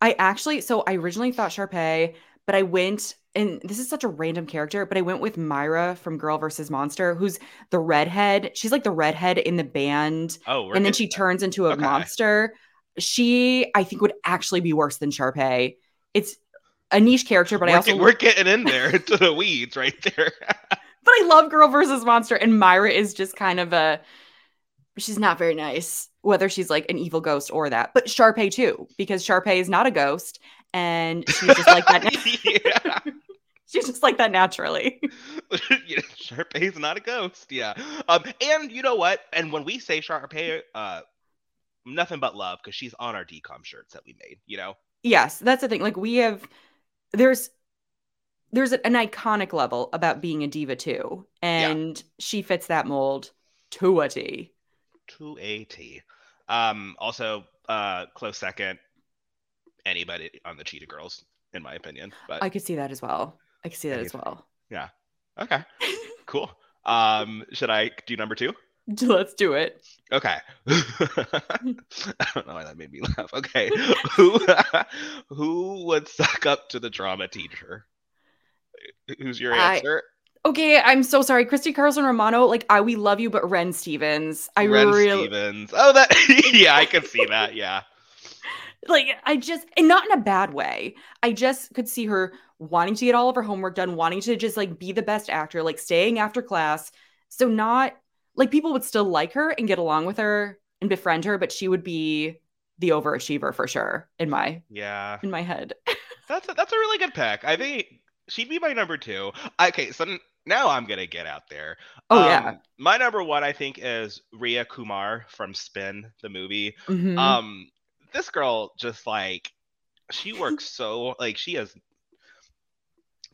I actually, so I originally thought Sharpay, but I went, and this is such a random character, but I went with Myra from Girl versus. Monster, who's the redhead. She's like the redhead in the band. Oh, right. And then she turns into a okay. monster. She, I think, would actually be worse than Sharpay. It's a niche character, but we're I also... Get, we're getting in there to the weeds right there. But I love Girl versus. Monster, and Myra is just kind of a... She's not very nice, whether she's like an evil ghost or that. But Sharpay too, because Sharpay is not a ghost, and she's just like that. Na- she's just like that naturally. Yeah, Sharpay's not a ghost, yeah. Um, and you know what? And when we say Sharpay, uh, nothing but love, because she's on our D COM shirts that we made, you know? Yes, that's the thing. Like, we have... There's there's an iconic level about being a diva too, and yeah. she fits that mold to a T. To a T. Um, also, uh, close second, anybody on the Cheetah Girls, in my opinion. But I could see that as well. I could see that anything. as well. Yeah. Okay. Cool. Um, should I do number two? Let's do it. Okay. I don't know why that made me laugh. Okay. Who who would suck up to the drama teacher? Who's your I, answer? Okay, I'm so sorry. Christy Carlson Romano, like, I we love you, but Ren Stevens. I Ren really... Stevens. Oh, that yeah, I could see that, yeah. Like, I just, and not in a bad way. I just could see her wanting to get all of her homework done, wanting to just, like, be the best actor, like, staying after class. So not... Like, people would still like her and get along with her and befriend her, but she would be the overachiever for sure in my yeah in my head. That's a, that's a really good pick. I think she'd be my number two. Okay, so now I'm gonna get out there. Oh um, yeah. My number one, I think, is Rhea Kumar from Spin, the movie. Mm-hmm. Um, this girl just like she works so like she is.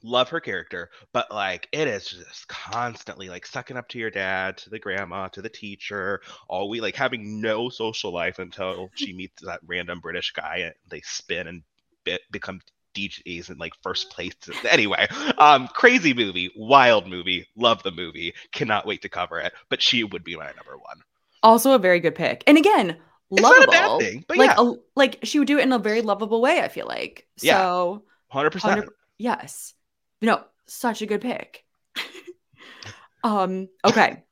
Love her character, but like it is just constantly like sucking up to your dad, to the grandma, to the teacher, all we like having no social life until she meets that random British guy and they spin and be- become D Js in like first place. Anyway, um, crazy movie, wild movie, love the movie, cannot wait to cover it. But she would be my number one. Also, a very good pick, and again, lovable. It's not a bad thing, but like, yeah, a, like she would do it in a very lovable way. I feel like so, one hundred percent. Yes. No, such a good pick. um, okay.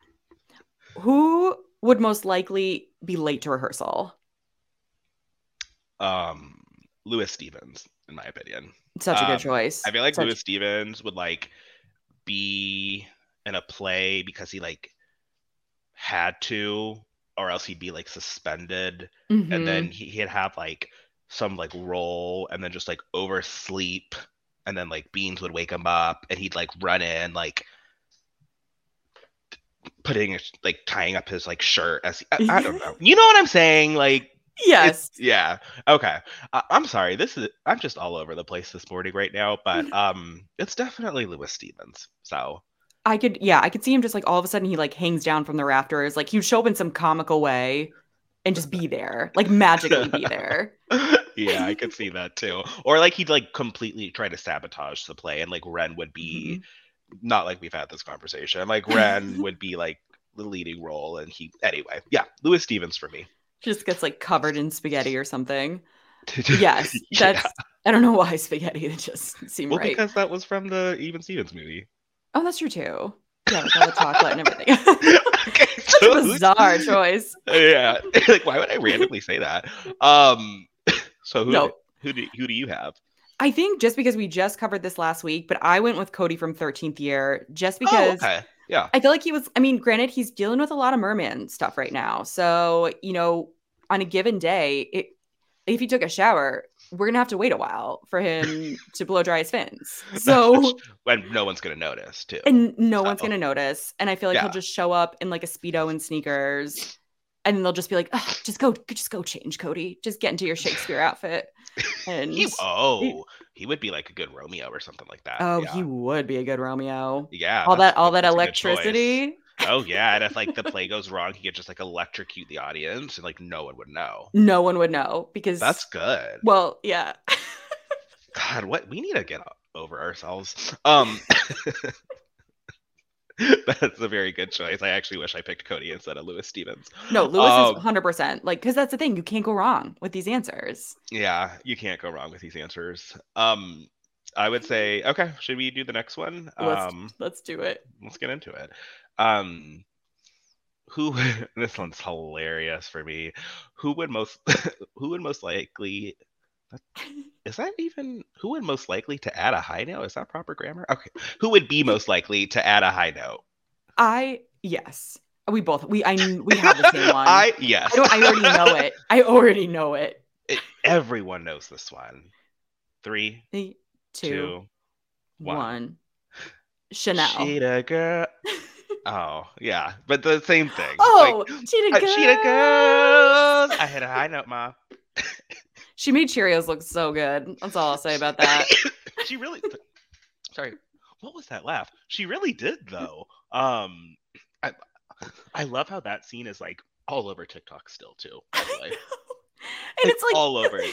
Who would most likely be late to rehearsal? Um, Louis Stevens, in my opinion. Such a good um, choice. I feel like such... Louis Stevens would like be in a play because he like had to, or else he'd be like suspended, mm-hmm. and then he'd have like some like role, and then just like oversleep. And then, like, Beans would wake him up, and he'd, like, run in, like, putting, like, tying up his, like, shirt. As he, I, I don't know. You know what I'm saying? Like, yes. Yeah. Okay. Uh, I'm sorry. This is, I'm just all over the place this morning right now, but um, it's definitely Louis Stevens. So I could, yeah, I could see him just, like, all of a sudden he, like, hangs down from the rafters. Like, he'd show up in some comical way and just be there. Like, magically be there. Yeah, I could see that too. Or like he'd like completely try to sabotage the play, and like Ren would be mm-hmm. not like we've had this conversation. Like Ren would be like the leading role, and he anyway. Yeah, Louis Stevens for me. Just gets like covered in spaghetti or something. Yes, that's. Yeah. I don't know why spaghetti. It just seemed well, right. Because that was from the Even Stevens movie. Oh, that's true too. Yeah, with all the chocolate and everything. Okay, such so, a bizarre choice. Yeah, like why would I randomly say that? Um. So who, no. who, do, who do you have? I think just because we just covered this last week, but I went with Cody from thirteenth Year just because oh, okay. yeah. I feel like he was, I mean, granted, he's dealing with a lot of merman stuff right now. So, you know, on a given day, it, if he took a shower, we're going to have to wait a while for him to blow dry his fins. So when no one's going to notice too. And no so. one's going to notice. And I feel like yeah. he'll just show up in like a Speedo and sneakers. And they'll just be like, oh, just go, just go change, Cody. Just get into your Shakespeare outfit. And he, oh, he would be like a good Romeo or something like that. Oh, yeah. he would be a good Romeo. Yeah. All that, all that electricity. Oh yeah. And if like the play goes wrong, he could just like electrocute the audience, and like no one would know. No one would know because that's good. Well, yeah. God, what we need to get over ourselves. Um. That's a very good choice. I actually wish I picked Cody instead of Louis Stevens. No, Louis um, is one hundred percent. Like, because that's the thing. You can't go wrong with these answers. Yeah, you can't go wrong with these answers. Um, I would say, okay, should we do the next one? Let's, um, let's do it. Let's get into it. Um, who? This one's hilarious for me. Who would most? Who would most likely? Is that even who would most likely to add a high note? Is that proper grammar? Okay. Who would be most likely to add a high note? I yes. We both we I we have the same one. I yes. I, don't, I already know it. I already know it. it everyone knows this one. Three, two, two one. one. Chanel. Cheetah girl. Oh, yeah. But the same thing. Oh, like, cheetah girls. Uh, cheetah girls. I hit a high note, Ma. She made Cheerios look so good. That's all I'll say about that. She really... Th- Sorry. What was that laugh? She really did, though. Um, I, I love how that scene is, like, all over TikTok still, too. Like, and it's, like... All over. And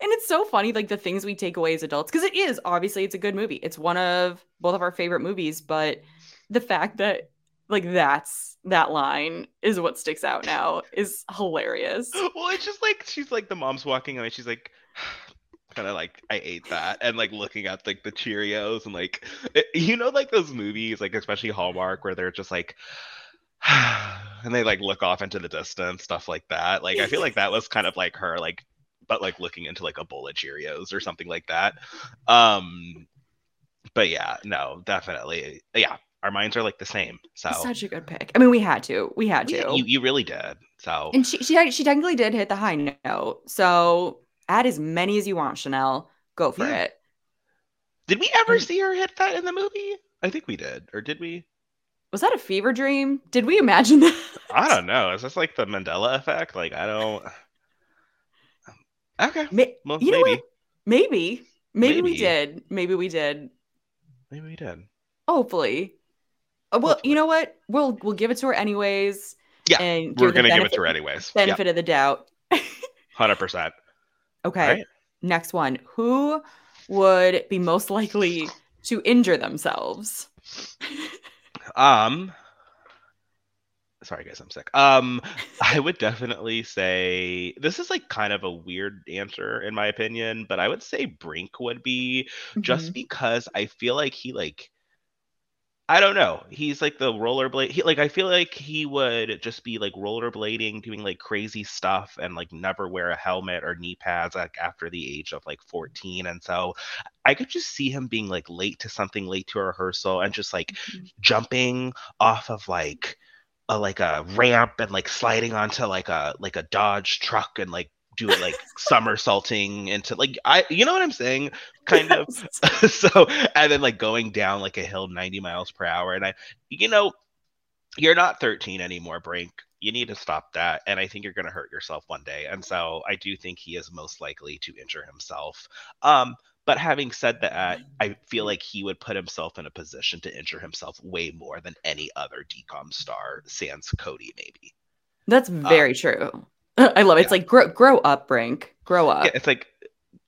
it's so funny, like, the things we take away as adults. Because it is, obviously, it's a good movie. It's one of both of our favorite movies. But the fact that... Like, that's that line is what sticks out now is hilarious. Well, it's just like she's like the mom's walking away. She's like, kind of like, I ate that. And like looking at like the Cheerios and like, it, you know, like those movies, like especially Hallmark, where they're just like, and they like look off into the distance, stuff like that. Like, I feel like that was kind of like her, like, but like looking into like a bowl of Cheerios or something like that. Um, But yeah, no, definitely. Yeah. Our minds are like the same. So such a good pick. I mean, we had to. We had we, to. You, you really did. So and she, she she technically did hit the high note. So add as many as you want, Chanel. Go for yeah. it. Did we ever see her hit that in the movie? I think we did, or did we? Was that a fever dream? Did we imagine that? I don't know. Is this like the Mandela effect? Like I don't. Okay. Ma- well, you maybe. Know what? Maybe. maybe. Maybe we did. Maybe we did. Maybe we did. Hopefully. Well, you know what? We'll we'll give it to her anyways. Yeah, and we're going to give it to her anyways. Benefit yep. of the doubt. one hundred percent. Okay, right. Next one. Who would be most likely to injure themselves? um, Sorry, guys, I'm sick. Um, I would definitely say... This is like kind of a weird answer, in my opinion, but I would say Brink would be, just mm-hmm. because I feel like he like... I don't know. He's like the rollerblade. He, like I feel like he would just be like rollerblading, doing like crazy stuff, and like never wear a helmet or knee pads like after the age of like fourteen. And so I could just see him being like late to something, late to a rehearsal, and just like mm-hmm. jumping off of like a like a ramp and like sliding onto like a like a Dodge truck and like do it like somersaulting into like I you know what I'm saying kind yes. of so and then like going down like a hill ninety miles per hour and I you know you're not thirteen anymore, Brink. You need to stop that, and I think you're gonna hurt yourself one day. And so I do think he is most likely to injure himself. Um but having said that, I feel like he would put himself in a position to injure himself way more than any other D COM star, sans Cody maybe. That's very um, true. I love it. Yeah. It's like, grow, grow up, Brink. Grow up. Yeah, it's like,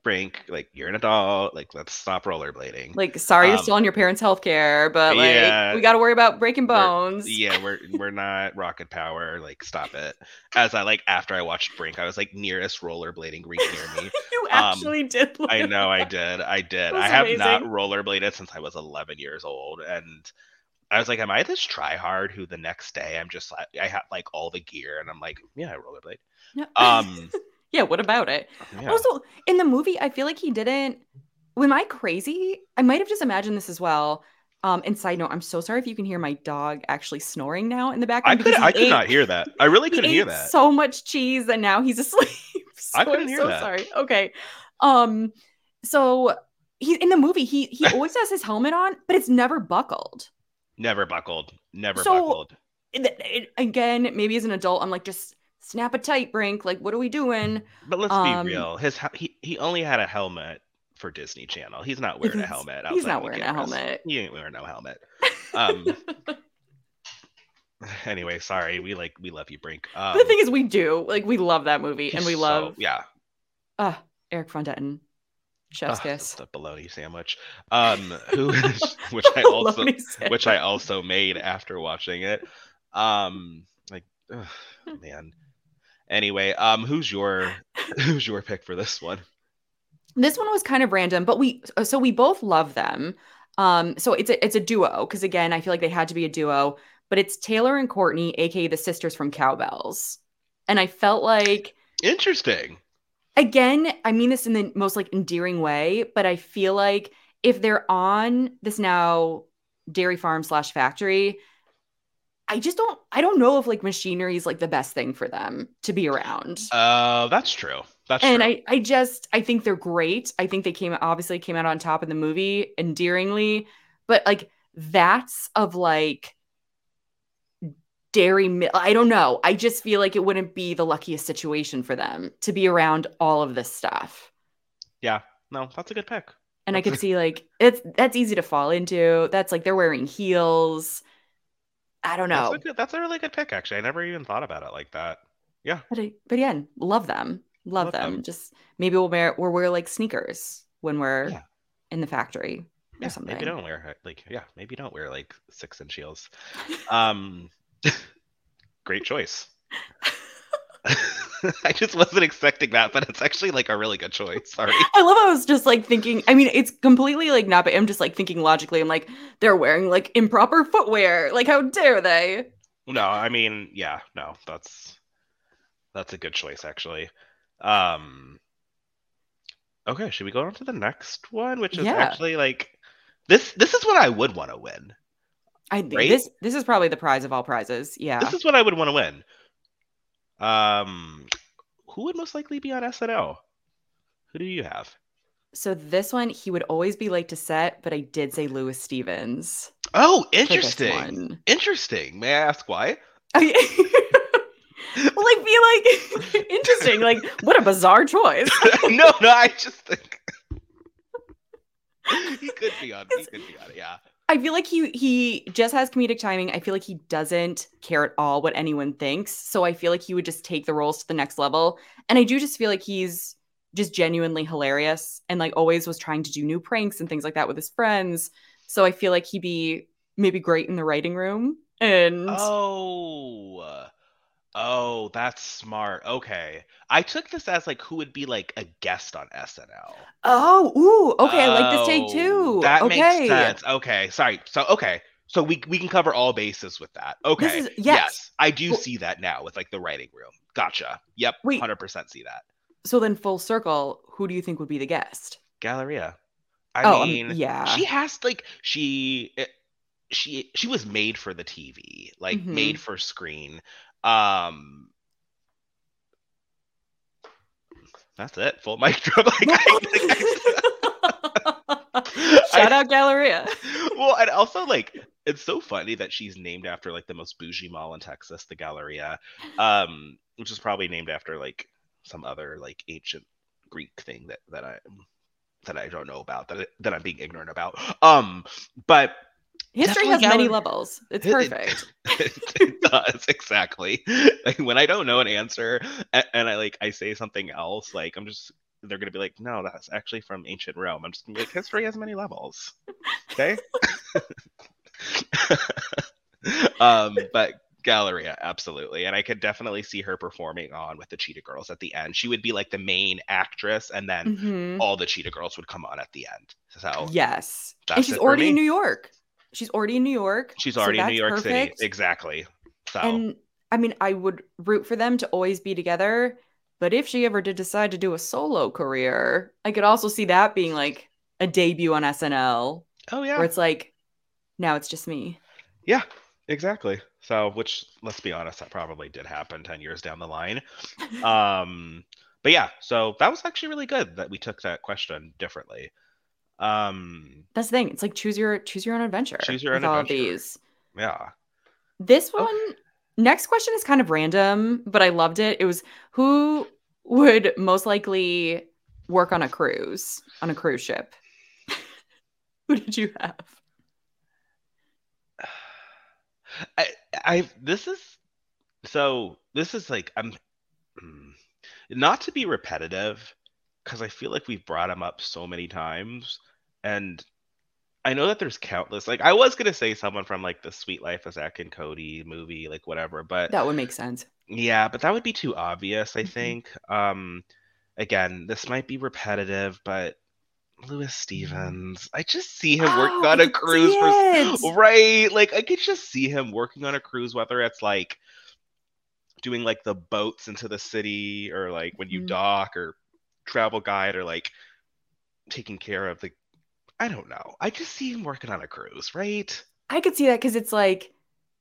Brink, like, you're an adult. Like, let's stop rollerblading. Like, sorry you're um, still on your parents' health care, but, like, yeah, we got to worry about breaking bones. We're, yeah, we're we're not rocket power. Like, stop it. As I, like, after I watched Brink, I was, like, nearest rollerblading reach near me. You actually um, did. I know I did. I did. I have amazing. not rollerbladed since I was eleven years old, and... I was like, am I this try hard who the next day I'm just like, I have like all the gear and I'm like, yeah, I rollerblade. Yeah. Um, yeah, what about it? Yeah. Also, in the movie, I feel like he didn't Am I crazy? I might have just imagined this as well. Um, and side note, I'm so sorry if you can hear my dog actually snoring now in the background. I could, I could not hear that. I really couldn't hear that. So much cheese, and now he's asleep. So I couldn't I'm hear so that. Sorry. Okay. Um. So he in the movie he he always has his helmet on, but it's never buckled. Never buckled. Never so, buckled. It, it, again, maybe as an adult, I'm like, just snap a tight, Brink. Like, what are we doing? But let's um, be real. His he he only had a helmet for Disney Channel. He's not wearing a helmet. He's not wearing a helmet. He ain't wearing no helmet. Um. Anyway, sorry. We like we love you, Brink. Um, the thing is, we do like we love that movie, and we love so, yeah. Uh Eric Von Detten. Chef's oh, kiss. The bologna sandwich, um, who which I also which I also made after watching it. Um, like, ugh, man. Anyway, um, who's your who's your pick for this one? This one was kind of random, but we so we both love them. Um, so it's a it's a duo because again, I feel like they had to be a duo. But it's Taylor and Courtney, aka the sisters from Cowbells, and I felt like interesting. Again, I mean this in the most like endearing way, but I feel like if they're on this now dairy farm slash factory, I just don't, I don't know if like machinery is like the best thing for them to be around. Uh, that's true. That's and true. And I, I just, I think they're great. I think they came, obviously came out on top in the movie endearingly, but like that's of like dairy milk. I don't know. I just feel like it wouldn't be the luckiest situation for them to be around all of this stuff. Yeah, no, that's a good pick. And that's I could a- see like, it's, that's easy to fall into. That's like, they're wearing heels. I don't know. That's a, good, that's a really good pick, actually. I never even thought about it like that. Yeah. But, I, but again, love them. Love, love them. them. Just maybe we'll wear, we'll wear like sneakers when we're yeah. in the factory yeah, or something. Maybe don't wear like, yeah, maybe don't wear like six inch heels. Um, Great choice. I just wasn't expecting that, but it's actually like a really good choice. Sorry. I love how I was just like thinking, I mean, it's completely like not, but I'm just like thinking logically. I'm like, they're wearing like improper footwear. Like, how dare they? No, I mean, yeah, no, that's, that's a good choice actually. Um, okay. Should we go on to the next one? Which is yeah. actually like this, this is what I would want to win. I think right? this this is probably the prize of all prizes. Yeah. This is what I would want to win. Um, who would most likely be on S N L? Who do you have? So this one, he would always be late to set, but I did say Lewis Stevens. Oh, interesting. Interesting. May I ask why? I, well, I feel like interesting. Like, what a bizarre choice. no, no, I just think he could be on it. He could be on it, yeah. I feel like he he just has comedic timing. I feel like he doesn't care at all what anyone thinks. So I feel like he would just take the roles to the next level. And I do just feel like he's just genuinely hilarious and like always was trying to do new pranks and things like that with his friends. So I feel like he'd be maybe great in the writing room. And oh, oh, that's smart. Okay. I took this as like who would be like a guest on S N L. Oh, ooh, okay, I like this take too. That okay. makes sense. Okay, sorry. So, okay, so we we can cover all bases with that. Okay, is, yes. yes, I do well, see that now with like the writing room. Gotcha. Yep, wait, one hundred percent see that. So then, full circle, who do you think would be the guest? Galleria. I oh, mean, um, yeah, she has like she she she was made for the T V, like mm-hmm. made for screen. Um. That's it. Full mic drop. Like, I, like, Shout I, out Galleria. Well, and also like it's so funny that she's named after like the most bougie mall in Texas, the Galleria, um, which is probably named after like some other like ancient Greek thing that that I that I don't know about that I, that I'm being ignorant about. Um, but history has Galleria. Many levels. It's perfect. It, it does exactly. Like, when I don't know an answer and, and I like I say something else, like I'm just they're gonna be like, no, that's actually from ancient Rome. I'm just gonna be like, history has many levels. Okay. um, but Galleria, absolutely, and I could definitely see her performing on with the Cheetah Girls at the end. She would be like the main actress, and then mm-hmm. all the Cheetah Girls would come on at the end. So yes, that's and she's already in New York. She's already in New York. She's already so in New York perfect. City. Exactly. So, and I mean, I would root for them to always be together. But if she ever did decide to do a solo career, I could also see that being like a debut on S N L. Oh yeah. Where it's like, now it's just me. Yeah, exactly. So, which, let's be honest, that probably did happen ten years down the line. Um, but yeah, so that was actually really good that we took that question differently. Um, That's the thing. It's like choose your choose your own adventure. Choose your own with adventure. All of these. Yeah. This one, okay. Next question is kind of random, but I loved it. It was, who would most likely work on a cruise, on a cruise ship? Who did you have? I, I, this is, so this is like, I'm not to be repetitive, because I feel like we've brought him up so many times, and I know that there's countless, like, I was going to say someone from like the Sweet Life of Zack and Cody movie, like whatever, but that would make sense. Yeah. But that would be too obvious. I mm-hmm. think, um, again, this might be repetitive, but Louis Stevens, I just see him oh, working on a cruise for, right, like I could just see him working on a cruise, whether it's like doing like the boats into the city, or like when you mm-hmm. dock, or travel guide, or like taking care of, like, I don't know, I just see him working on a cruise, right? I could see that, because it's like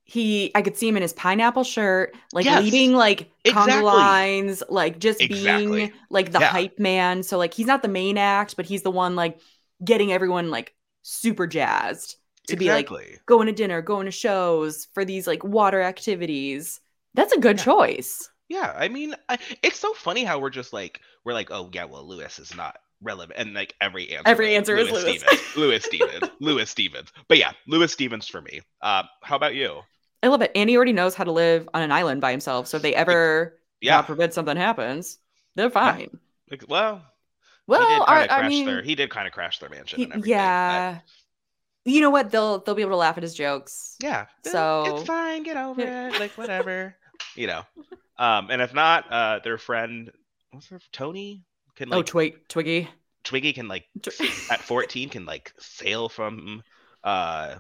he I could see him in his pineapple shirt, like yes. leading like exactly. conga lines, like just exactly. being like the yeah. hype man. So like he's not the main act, but he's the one like getting everyone like super jazzed to exactly. be like going to dinner, going to shows, for these like water activities. That's a good yeah. choice. Yeah, I mean, I, it's so funny how we're just like, we're like, oh yeah, well, Louis is not relevant, and like every answer every answer is Louis Stevens. Louis Stevens. Louis Stevens. But yeah, Louis Stevens for me. Um, how about you? I love it. And he already knows how to live on an island by himself, so if they ever, yeah. God forbid, something happens, they're fine. Yeah. Well, well, he did kind of I, I mean, their, he did kind of crash their mansion he, and everything. Yeah. But... You know what? They'll they'll be able to laugh at his jokes. Yeah. So it's fine. Get over it. Like whatever. You know. Um, and if not, uh, their friend, what's her, Tony? Can like, oh, Twig- Twiggy. Twiggy can like at fourteen can like sail from. Uh,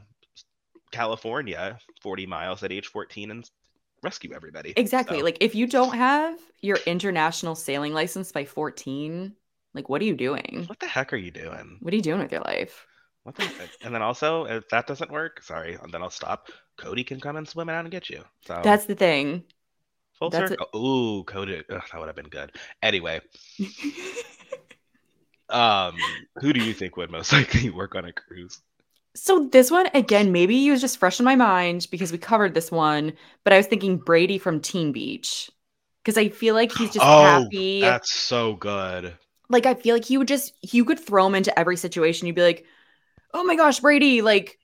California forty miles at age fourteen and rescue everybody. Exactly. So. Like if you don't have your international sailing license by fourteen, like what are you doing? What the heck are you doing? What are you doing with your life? What the and then also, if that doesn't work, sorry, then I'll stop. Cody can come and swim out and get you. So that's the thing. Full that's circle. A- Ooh, Cody. Ugh, that would have been good. Anyway. um, who do you think would most likely work on a cruise? So this one, again, maybe he was just fresh in my mind because we covered this one, but I was thinking Brady from Teen Beach, because I feel like he's just oh, happy. That's so good. Like, I feel like he would just, you could throw him into every situation. You'd be like, oh my gosh, Brady, like,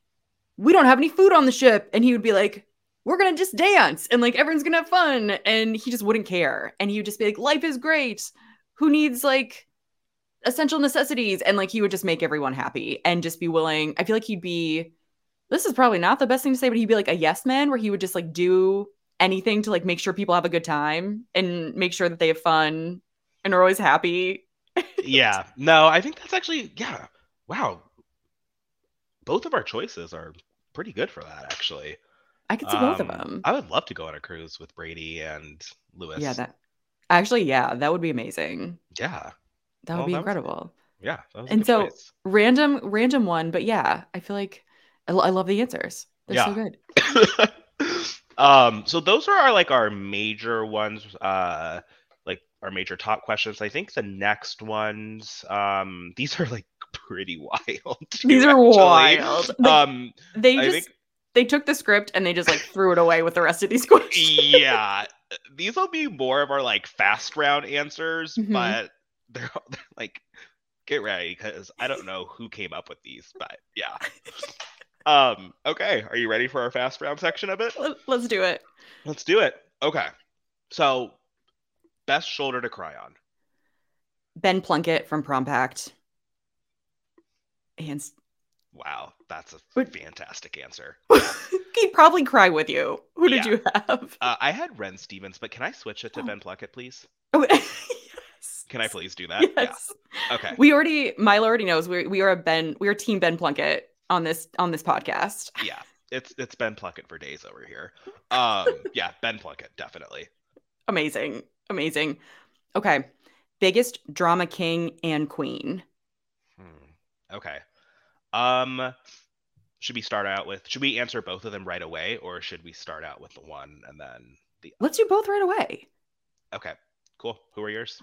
we don't have any food on the ship. And he would be like, we're going to just dance and like, everyone's going to have fun. And he just wouldn't care. And he would just be like, life is great. Who needs like essential necessities? And like he would just make everyone happy and just be willing. I feel like he'd be, this is probably not the best thing to say, but he'd be like a yes man, where he would just like do anything to like make sure people have a good time and make sure that they have fun and are always happy. Yeah, no, I think that's actually, yeah, wow, both of our choices are pretty good for that. Actually, I could see um, both of them. I would love to go on a cruise with Brady and Louis. Yeah, that actually, yeah, that would be amazing. Yeah. That would well, be that incredible. Was, yeah. That was and so place. random, random one. But yeah, I feel like I, I love the answers. They're yeah. so good. um, so those are our, like our major ones, uh, like our major top questions. I think the next ones, um, these are like pretty wild. Too, these are actually. wild. Like, um, they I just, think... they took the script and they just like threw it away with the rest of these questions. Yeah. These will be more of our like fast round answers, mm-hmm. but They're, they're like, get ready, because I don't know who came up with these, but yeah. um. Okay, are you ready for our fast round section of it? Let's do it. Let's do it. Okay. So, best shoulder to cry on. Ben Plunkett from Prom Pact. And wow, that's a what? fantastic answer. He'd probably cry with you. Who did yeah. you have? Uh, I had Ren Stevens, but can I switch it to oh. Ben Plunkett, please? Oh. Can I please do that? Yes. Yeah. Okay. We already, Milo already knows we we are a Ben, we are team Ben Plunkett on this on this podcast. Yeah, it's it's Ben Plunkett for days over here. Um, yeah, Ben Plunkett definitely. Amazing, amazing. Okay, biggest drama king and queen. Hmm. Okay. Um, should we start out with, should we answer both of them right away, or should we start out with the one and then the other? Let's do both right away. Okay, cool. Who are yours?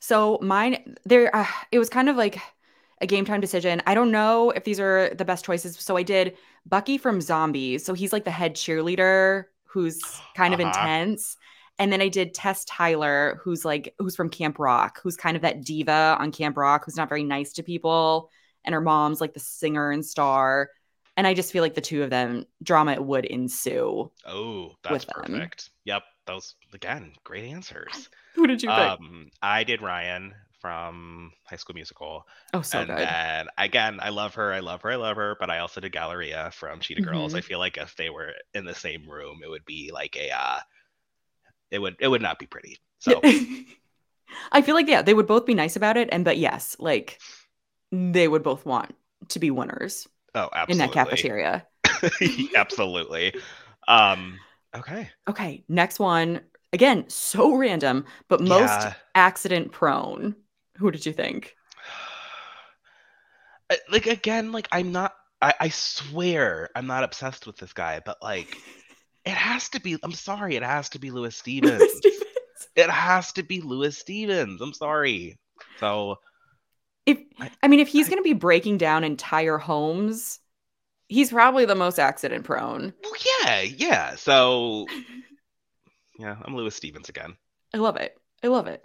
So mine, there, uh, it was kind of like a game time decision. I don't know if these are the best choices. So I did Bucky from Zombies. So he's like the head cheerleader who's kind of uh-huh. intense. And then I did Tess Tyler, who's like, who's from Camp Rock, who's kind of that diva on Camp Rock, who's not very nice to people. And her mom's like the singer and star. And I just feel like the two of them, drama would ensue. Oh, that's perfect. Yep. That was, again, great answers. Who did you pick? Um, I did Ryan from High School Musical. Oh, so and good. And again, I love her. I love her. I love her. But I also did Galleria from Cheetah mm-hmm. Girls. I feel like if they were in the same room, it would be like a, uh, it would, it would not be pretty. So I feel like, yeah, they would both be nice about it. And, but yes, like they would both want to be winners. Oh, absolutely. In that cafeteria. Absolutely. Um, okay. Okay. Next one. Again, so random, but most yeah. accident prone. Who did you think? Like, again, like I'm not, I, I swear I'm not obsessed with this guy, but like, it has to be, I'm sorry, it has to be Louis Stevens. Louis Stevens. It has to be Louis Stevens. I'm sorry. So if I, I mean, if he's going to be breaking down entire homes, he's probably the most accident prone. Well, yeah, yeah. So yeah, I'm Louis Stevens again. I love it. I love it.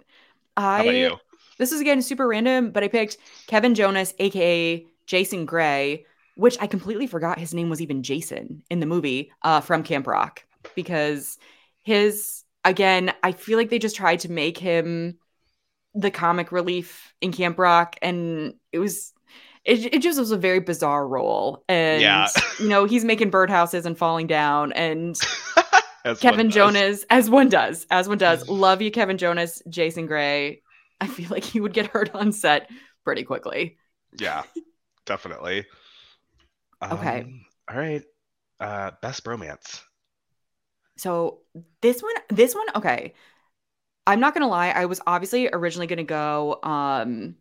I, How about you? This is, again, super random, but I picked Kevin Jonas, a k a. Jason Gray, which I completely forgot his name was even Jason in the movie, uh, from Camp Rock, because his, again, I feel like they just tried to make him the comic relief in Camp Rock, and it was, it, it just was a very bizarre role. And, yeah. you know, he's making birdhouses and falling down, and Kevin Jonas, as one does, as one does. Love you, Kevin Jonas, Jason Gray. I feel like he would get hurt on set pretty quickly. Yeah, definitely. Okay. Um, all right. Uh, best bromance. So this one, this one. Okay. I'm not going to lie. I was obviously originally going to go um,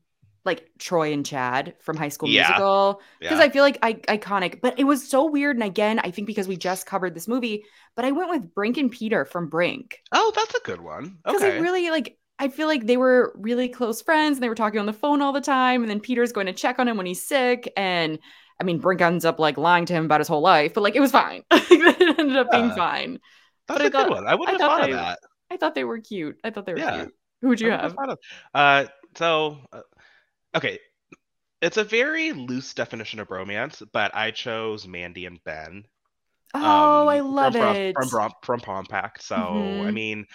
like Troy and Chad from High School yeah. Musical. Because yeah. I feel like I- iconic. But it was so weird. And again, I think because we just covered this movie. But I went with Brink and Peter from Brink. Oh, that's a good one. Because okay. I really like... I feel like they were really close friends. And they were talking on the phone all the time. And then Peter's going to check on him when he's sick. And... I mean, Brink ends up like lying to him about his whole life, but like it was fine. It ended up being yeah. fine. That's but a I thought, good one. I wouldn't I have thought, thought of they, that. I thought they were cute. I thought they were yeah. cute. Who would you I have? have uh, so, uh, okay. It's a very loose definition of bromance, but I chose Mandy and Ben. Oh, um, I love from, it. From, from, from Prom Pact. So, mm-hmm. I mean,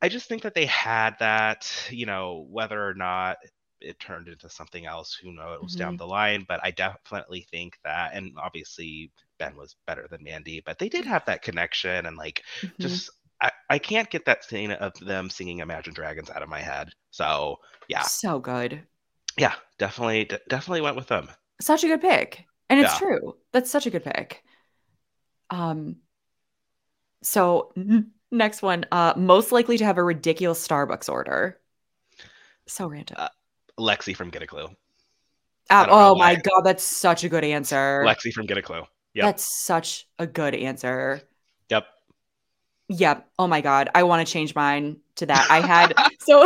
I just think that they had that, you know, whether or not it turned into something else, who knows, mm-hmm. down the line, but I definitely think that, and obviously Ben was better than Mandy, but they did have that connection, and like mm-hmm. just I, I can't get that scene of them singing Imagine Dragons out of my head. So yeah, so good. Yeah, definitely d- definitely went with them. Such a good pick. And it's yeah. true, that's such a good pick. Um so n- next one, uh most likely to have a ridiculous Starbucks order. So random. uh, Lexi from Get a Clue. Uh, oh my God, that's such a good answer. Lexi from Get a Clue. Yeah, that's such a good answer. Yep. Yep. Oh my God, I want to change mine to that. I had so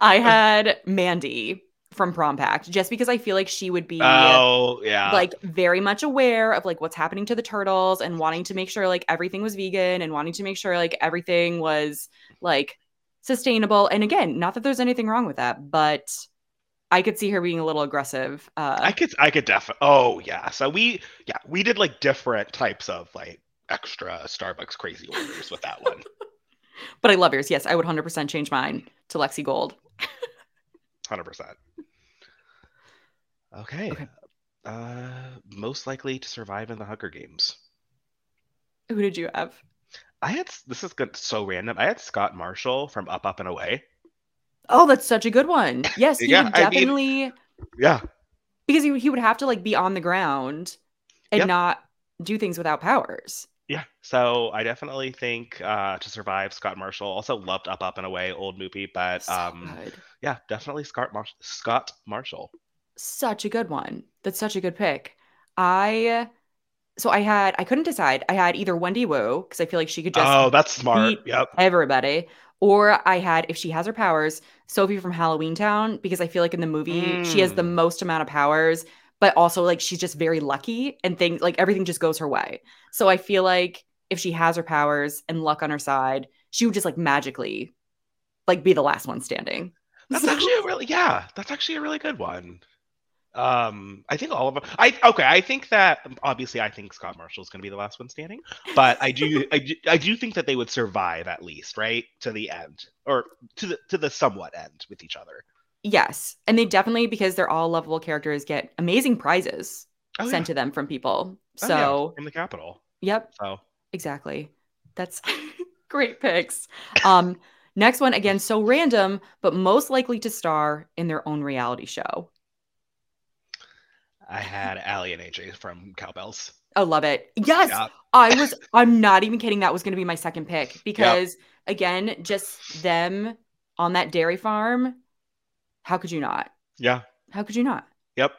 I had Mandy from Prom Pact, just because I feel like she would be oh yeah like very much aware of like what's happening to the turtles and wanting to make sure like everything was vegan and wanting to make sure like everything was like sustainable. And again, not that there's anything wrong with that, but I could see her being a little aggressive. Uh, I could, I could definitely. Oh yeah. So we, yeah, we did like different types of like extra Starbucks crazy orders with that one. But I love yours. Yes, I would one hundred percent change mine to Lexi Gold. one hundred percent. Okay. okay. Uh, most likely to survive in the Hunger Games. Who did you have? I had this is good, so random. I had Scott Marshall from Up, Up and Away. Oh, that's such a good one. Yes, he yeah, would definitely. I mean, yeah. Because he, he would have to like be on the ground and yep. not do things without powers. Yeah. So I definitely think uh, to survive, Scott Marshall. Also loved Up, Up and Away, old movie, but so um, yeah, definitely Scott Mar- Scott Marshall. such a good one. That's such a good pick. I so I had I couldn't decide. I had either Wendy Wu, because I feel like she could just oh that's smart beat yep everybody, or I had, if she has her powers, Sophie from Halloween Town, because I feel like in the movie mm. she has the most amount of powers, but also like she's just very lucky and things like everything just goes her way. So I feel like if she has her powers and luck on her side, she would just like magically like be the last one standing. That's so. actually a really yeah. That's actually a really good one. Um, I think all of them. I okay. I think that obviously I think Scott Marshall is going to be the last one standing, but I do, I do I do think that they would survive at least right to the end, or to the to the somewhat end with each other. Yes, and they definitely, because they're all lovable characters, get amazing prizes oh, sent yeah. to them from people. So oh, yeah. in the Capitol. Yep. So exactly. That's great picks. Um. Next one, again, so random, but most likely to star in their own reality show. I had Allie and A J from Cowbells. I love it. Yes, yeah. I was. I'm not even kidding. That was going to be my second pick because, yep. again, just them on that dairy farm. How could you not? Yeah. How could you not? Yep.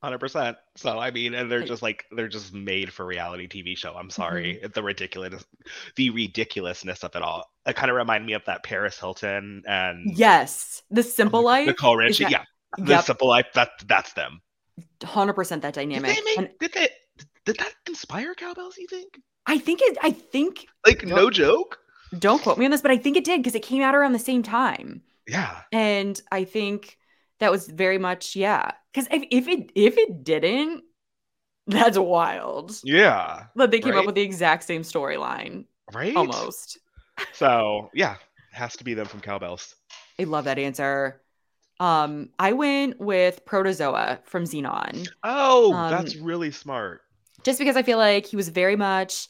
one hundred percent. So I mean, and they're just like they're just made for reality T V show. I'm sorry, mm-hmm. the ridiculous, the ridiculousness of it all. It kind of reminded me of that Paris Hilton and yes, The Simple Life, Nicole Richie. That... Yeah, The yep. Simple Life. That that's them. one hundred percent that dynamic. Did, they make, and... did, they, did that inspire Cowbells? You think? I think it. I think like no joke. Don't quote me on this, but I think it did because it came out around the same time. Yeah, and I think. That was very much, yeah. Because if, if it if it didn't, that's wild. Yeah. But they came right? up with the exact same storyline. Right? Almost. So, yeah. Has to be them from Cowbells. I love that answer. Um, I went with Protozoa from Xenon. Oh, um, that's really smart. Just because I feel like he was very much,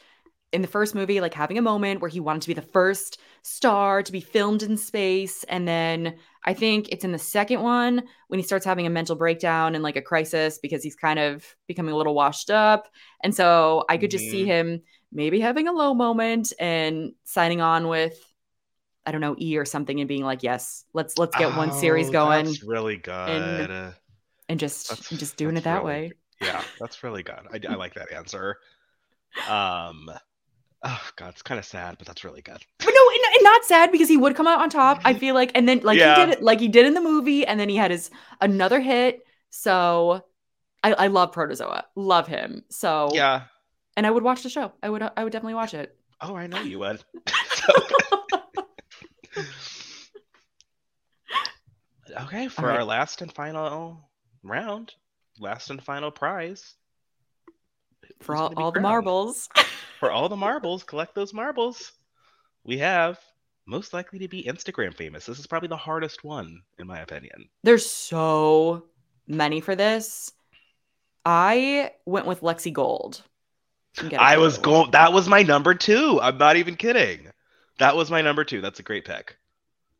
in the first movie, like having a moment where he wanted to be the first star to be filmed in space. And then I think it's in the second one when he starts having a mental breakdown and like a crisis because he's kind of becoming a little washed up. And so I could just mm. see him maybe having a low moment and signing on with, I don't know, E or something and being like, yes, let's, let's get oh, one series going. That's really good. And, and just, that's, just doing it that really, way. Yeah. That's really good. I, I like that answer. Um, Oh, God, it's kind of sad, but that's really good. But no, and, and not sad because he would come out on top, I feel like. And then like yeah. he did it, like he did in the movie, and then he had his another hit. So I, I love Protozoa. Love him. So yeah. And I would watch the show. I would I would definitely watch it. Oh, I know you would. So. Okay, for right. our last and final round, last and final prize. For all, all the marbles. For all the marbles, collect those marbles. We have most likely to be Instagram famous. This is probably the hardest one, in my opinion. There's so many for this. I went with Lexi Gold. I was gold. That was my number two. I'm not even kidding. That was my number two. That's a great pick.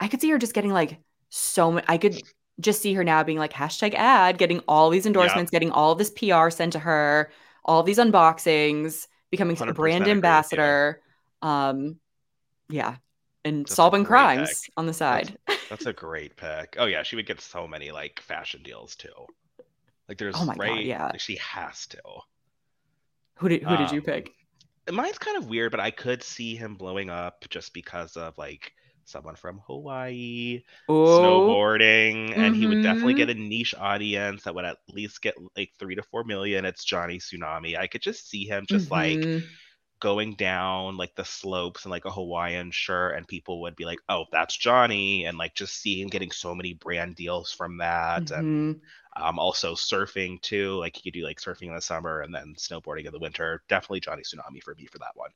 I could see her just getting like so much. I could just see her now being like hashtag ad, getting all these endorsements, yeah. getting all this P R sent to her, all these unboxings. Becoming a brand ambassador, yeah. Um, yeah, and that's solving crimes pick. On the side. That's, that's a great pick. Oh yeah, she would get so many like fashion deals too. Like there's oh my right, God, yeah. like, she has to. Who did who um, did you pick? Mine's kind of weird, but I could see him blowing up just because of like someone from Hawaii, oh. snowboarding, mm-hmm. and he would definitely get a niche audience that would at least get like three to four million. It's Johnny Tsunami. I could just see him just mm-hmm. like going down like the slopes in like a Hawaiian shirt, and people would be like, "Oh, that's Johnny," and like just see him getting so many brand deals from that, mm-hmm. and um, also surfing too. Like he could do like surfing in the summer and then snowboarding in the winter. Definitely Johnny Tsunami for me for that one.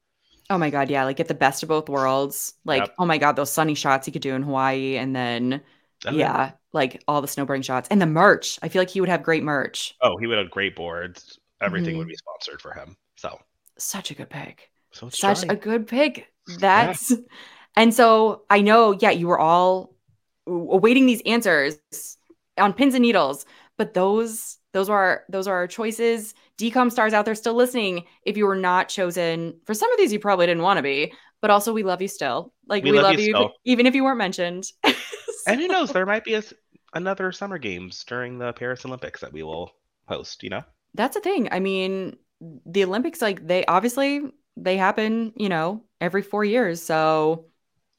Oh my God, yeah, like get the best of both worlds. Like, yep. oh my God, those sunny shots he could do in Hawaii, and then, I mean, yeah, like all the snowboarding shots and the merch. I feel like he would have great merch. Oh, he would have great boards. Everything mm-hmm. would be sponsored for him. So, such a good pick. So such trying. a good pick. That's, yeah. and so I know, yeah, you were all awaiting these answers on pins and needles, but those. Those are our, those are our choices. D COM stars out there still listening. If you were not chosen for some of these, you probably didn't want to be. But also, we love you still. Like we, we love, love you, you even if you weren't mentioned. So. And who knows? There might be a, another Summer Games during the Paris Olympics that we will host, you know? That's a thing. I mean, the Olympics, like, they obviously, they happen, you know, every four years. So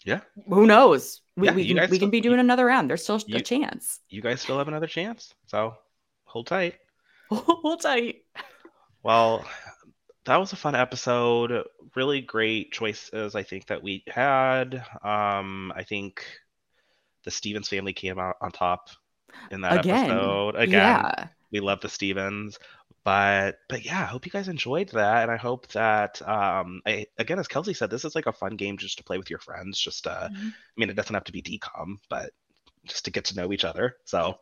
yeah, who knows? We, yeah, we, can, we still, can be doing you, another round. There's still you, a chance. You guys still have another chance. So hold tight. Hold tight. Well, that was a fun episode. Really great choices, I think, that we had. Um, I think the Stevens family came out on top in that Again. episode. Again. Yeah. We love the Stevens. But but yeah, I hope you guys enjoyed that. And I hope that, um, I, again, as Kelsey said, this is like a fun game just to play with your friends. Just, uh, mm-hmm. I mean, it doesn't have to be D COM, but just to get to know each other. So.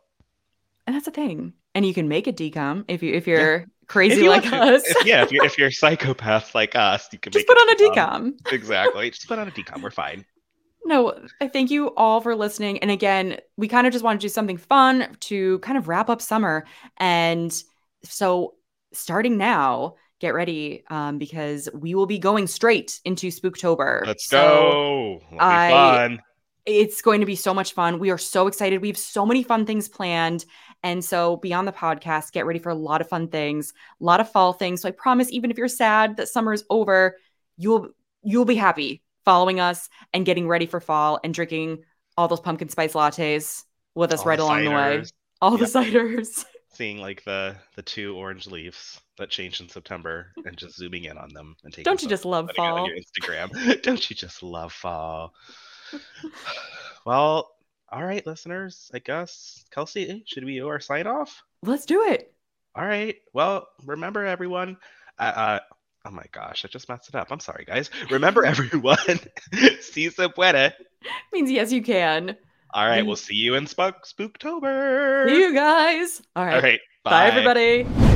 And that's the thing. And you can make a D COM if, you, if you're yeah. crazy if you like to, us. If, yeah, if you're, if you're psychopaths like us, you can just make put a D COM. on a D COM. Exactly. Just put on a D COM. We're fine. No, thank you all for listening. And again, we kind of just want to do something fun to kind of wrap up summer. And so starting now, get ready, um, because we will be going straight into Spooktober. Let's so go. It'll be I, fun. It's going to be so much fun. We are so excited. We have so many fun things planned. And so beyond the podcast, get ready for a lot of fun things, a lot of fall things. So I promise, even if you're sad that summer is over, you'll you'll be happy following us and getting ready for fall and drinking all those pumpkin spice lattes with us all right the along ciders. the way. All yep. the ciders. Seeing like the the two orange leaves that changed in September and just zooming in on them and taking. Don't you just love fall? On your Instagram. Don't you just love fall? Well, all right, listeners. I guess Kelsey, should we do our sign off? Let's do it. All right. Well, remember everyone. Uh, uh oh my gosh, I just messed it up. I'm sorry, guys. Remember everyone. Si se puede. Means yes, you can. All right, we'll see you in Spook- Spooktober. See you guys. All right. All right. Bye. Bye, everybody.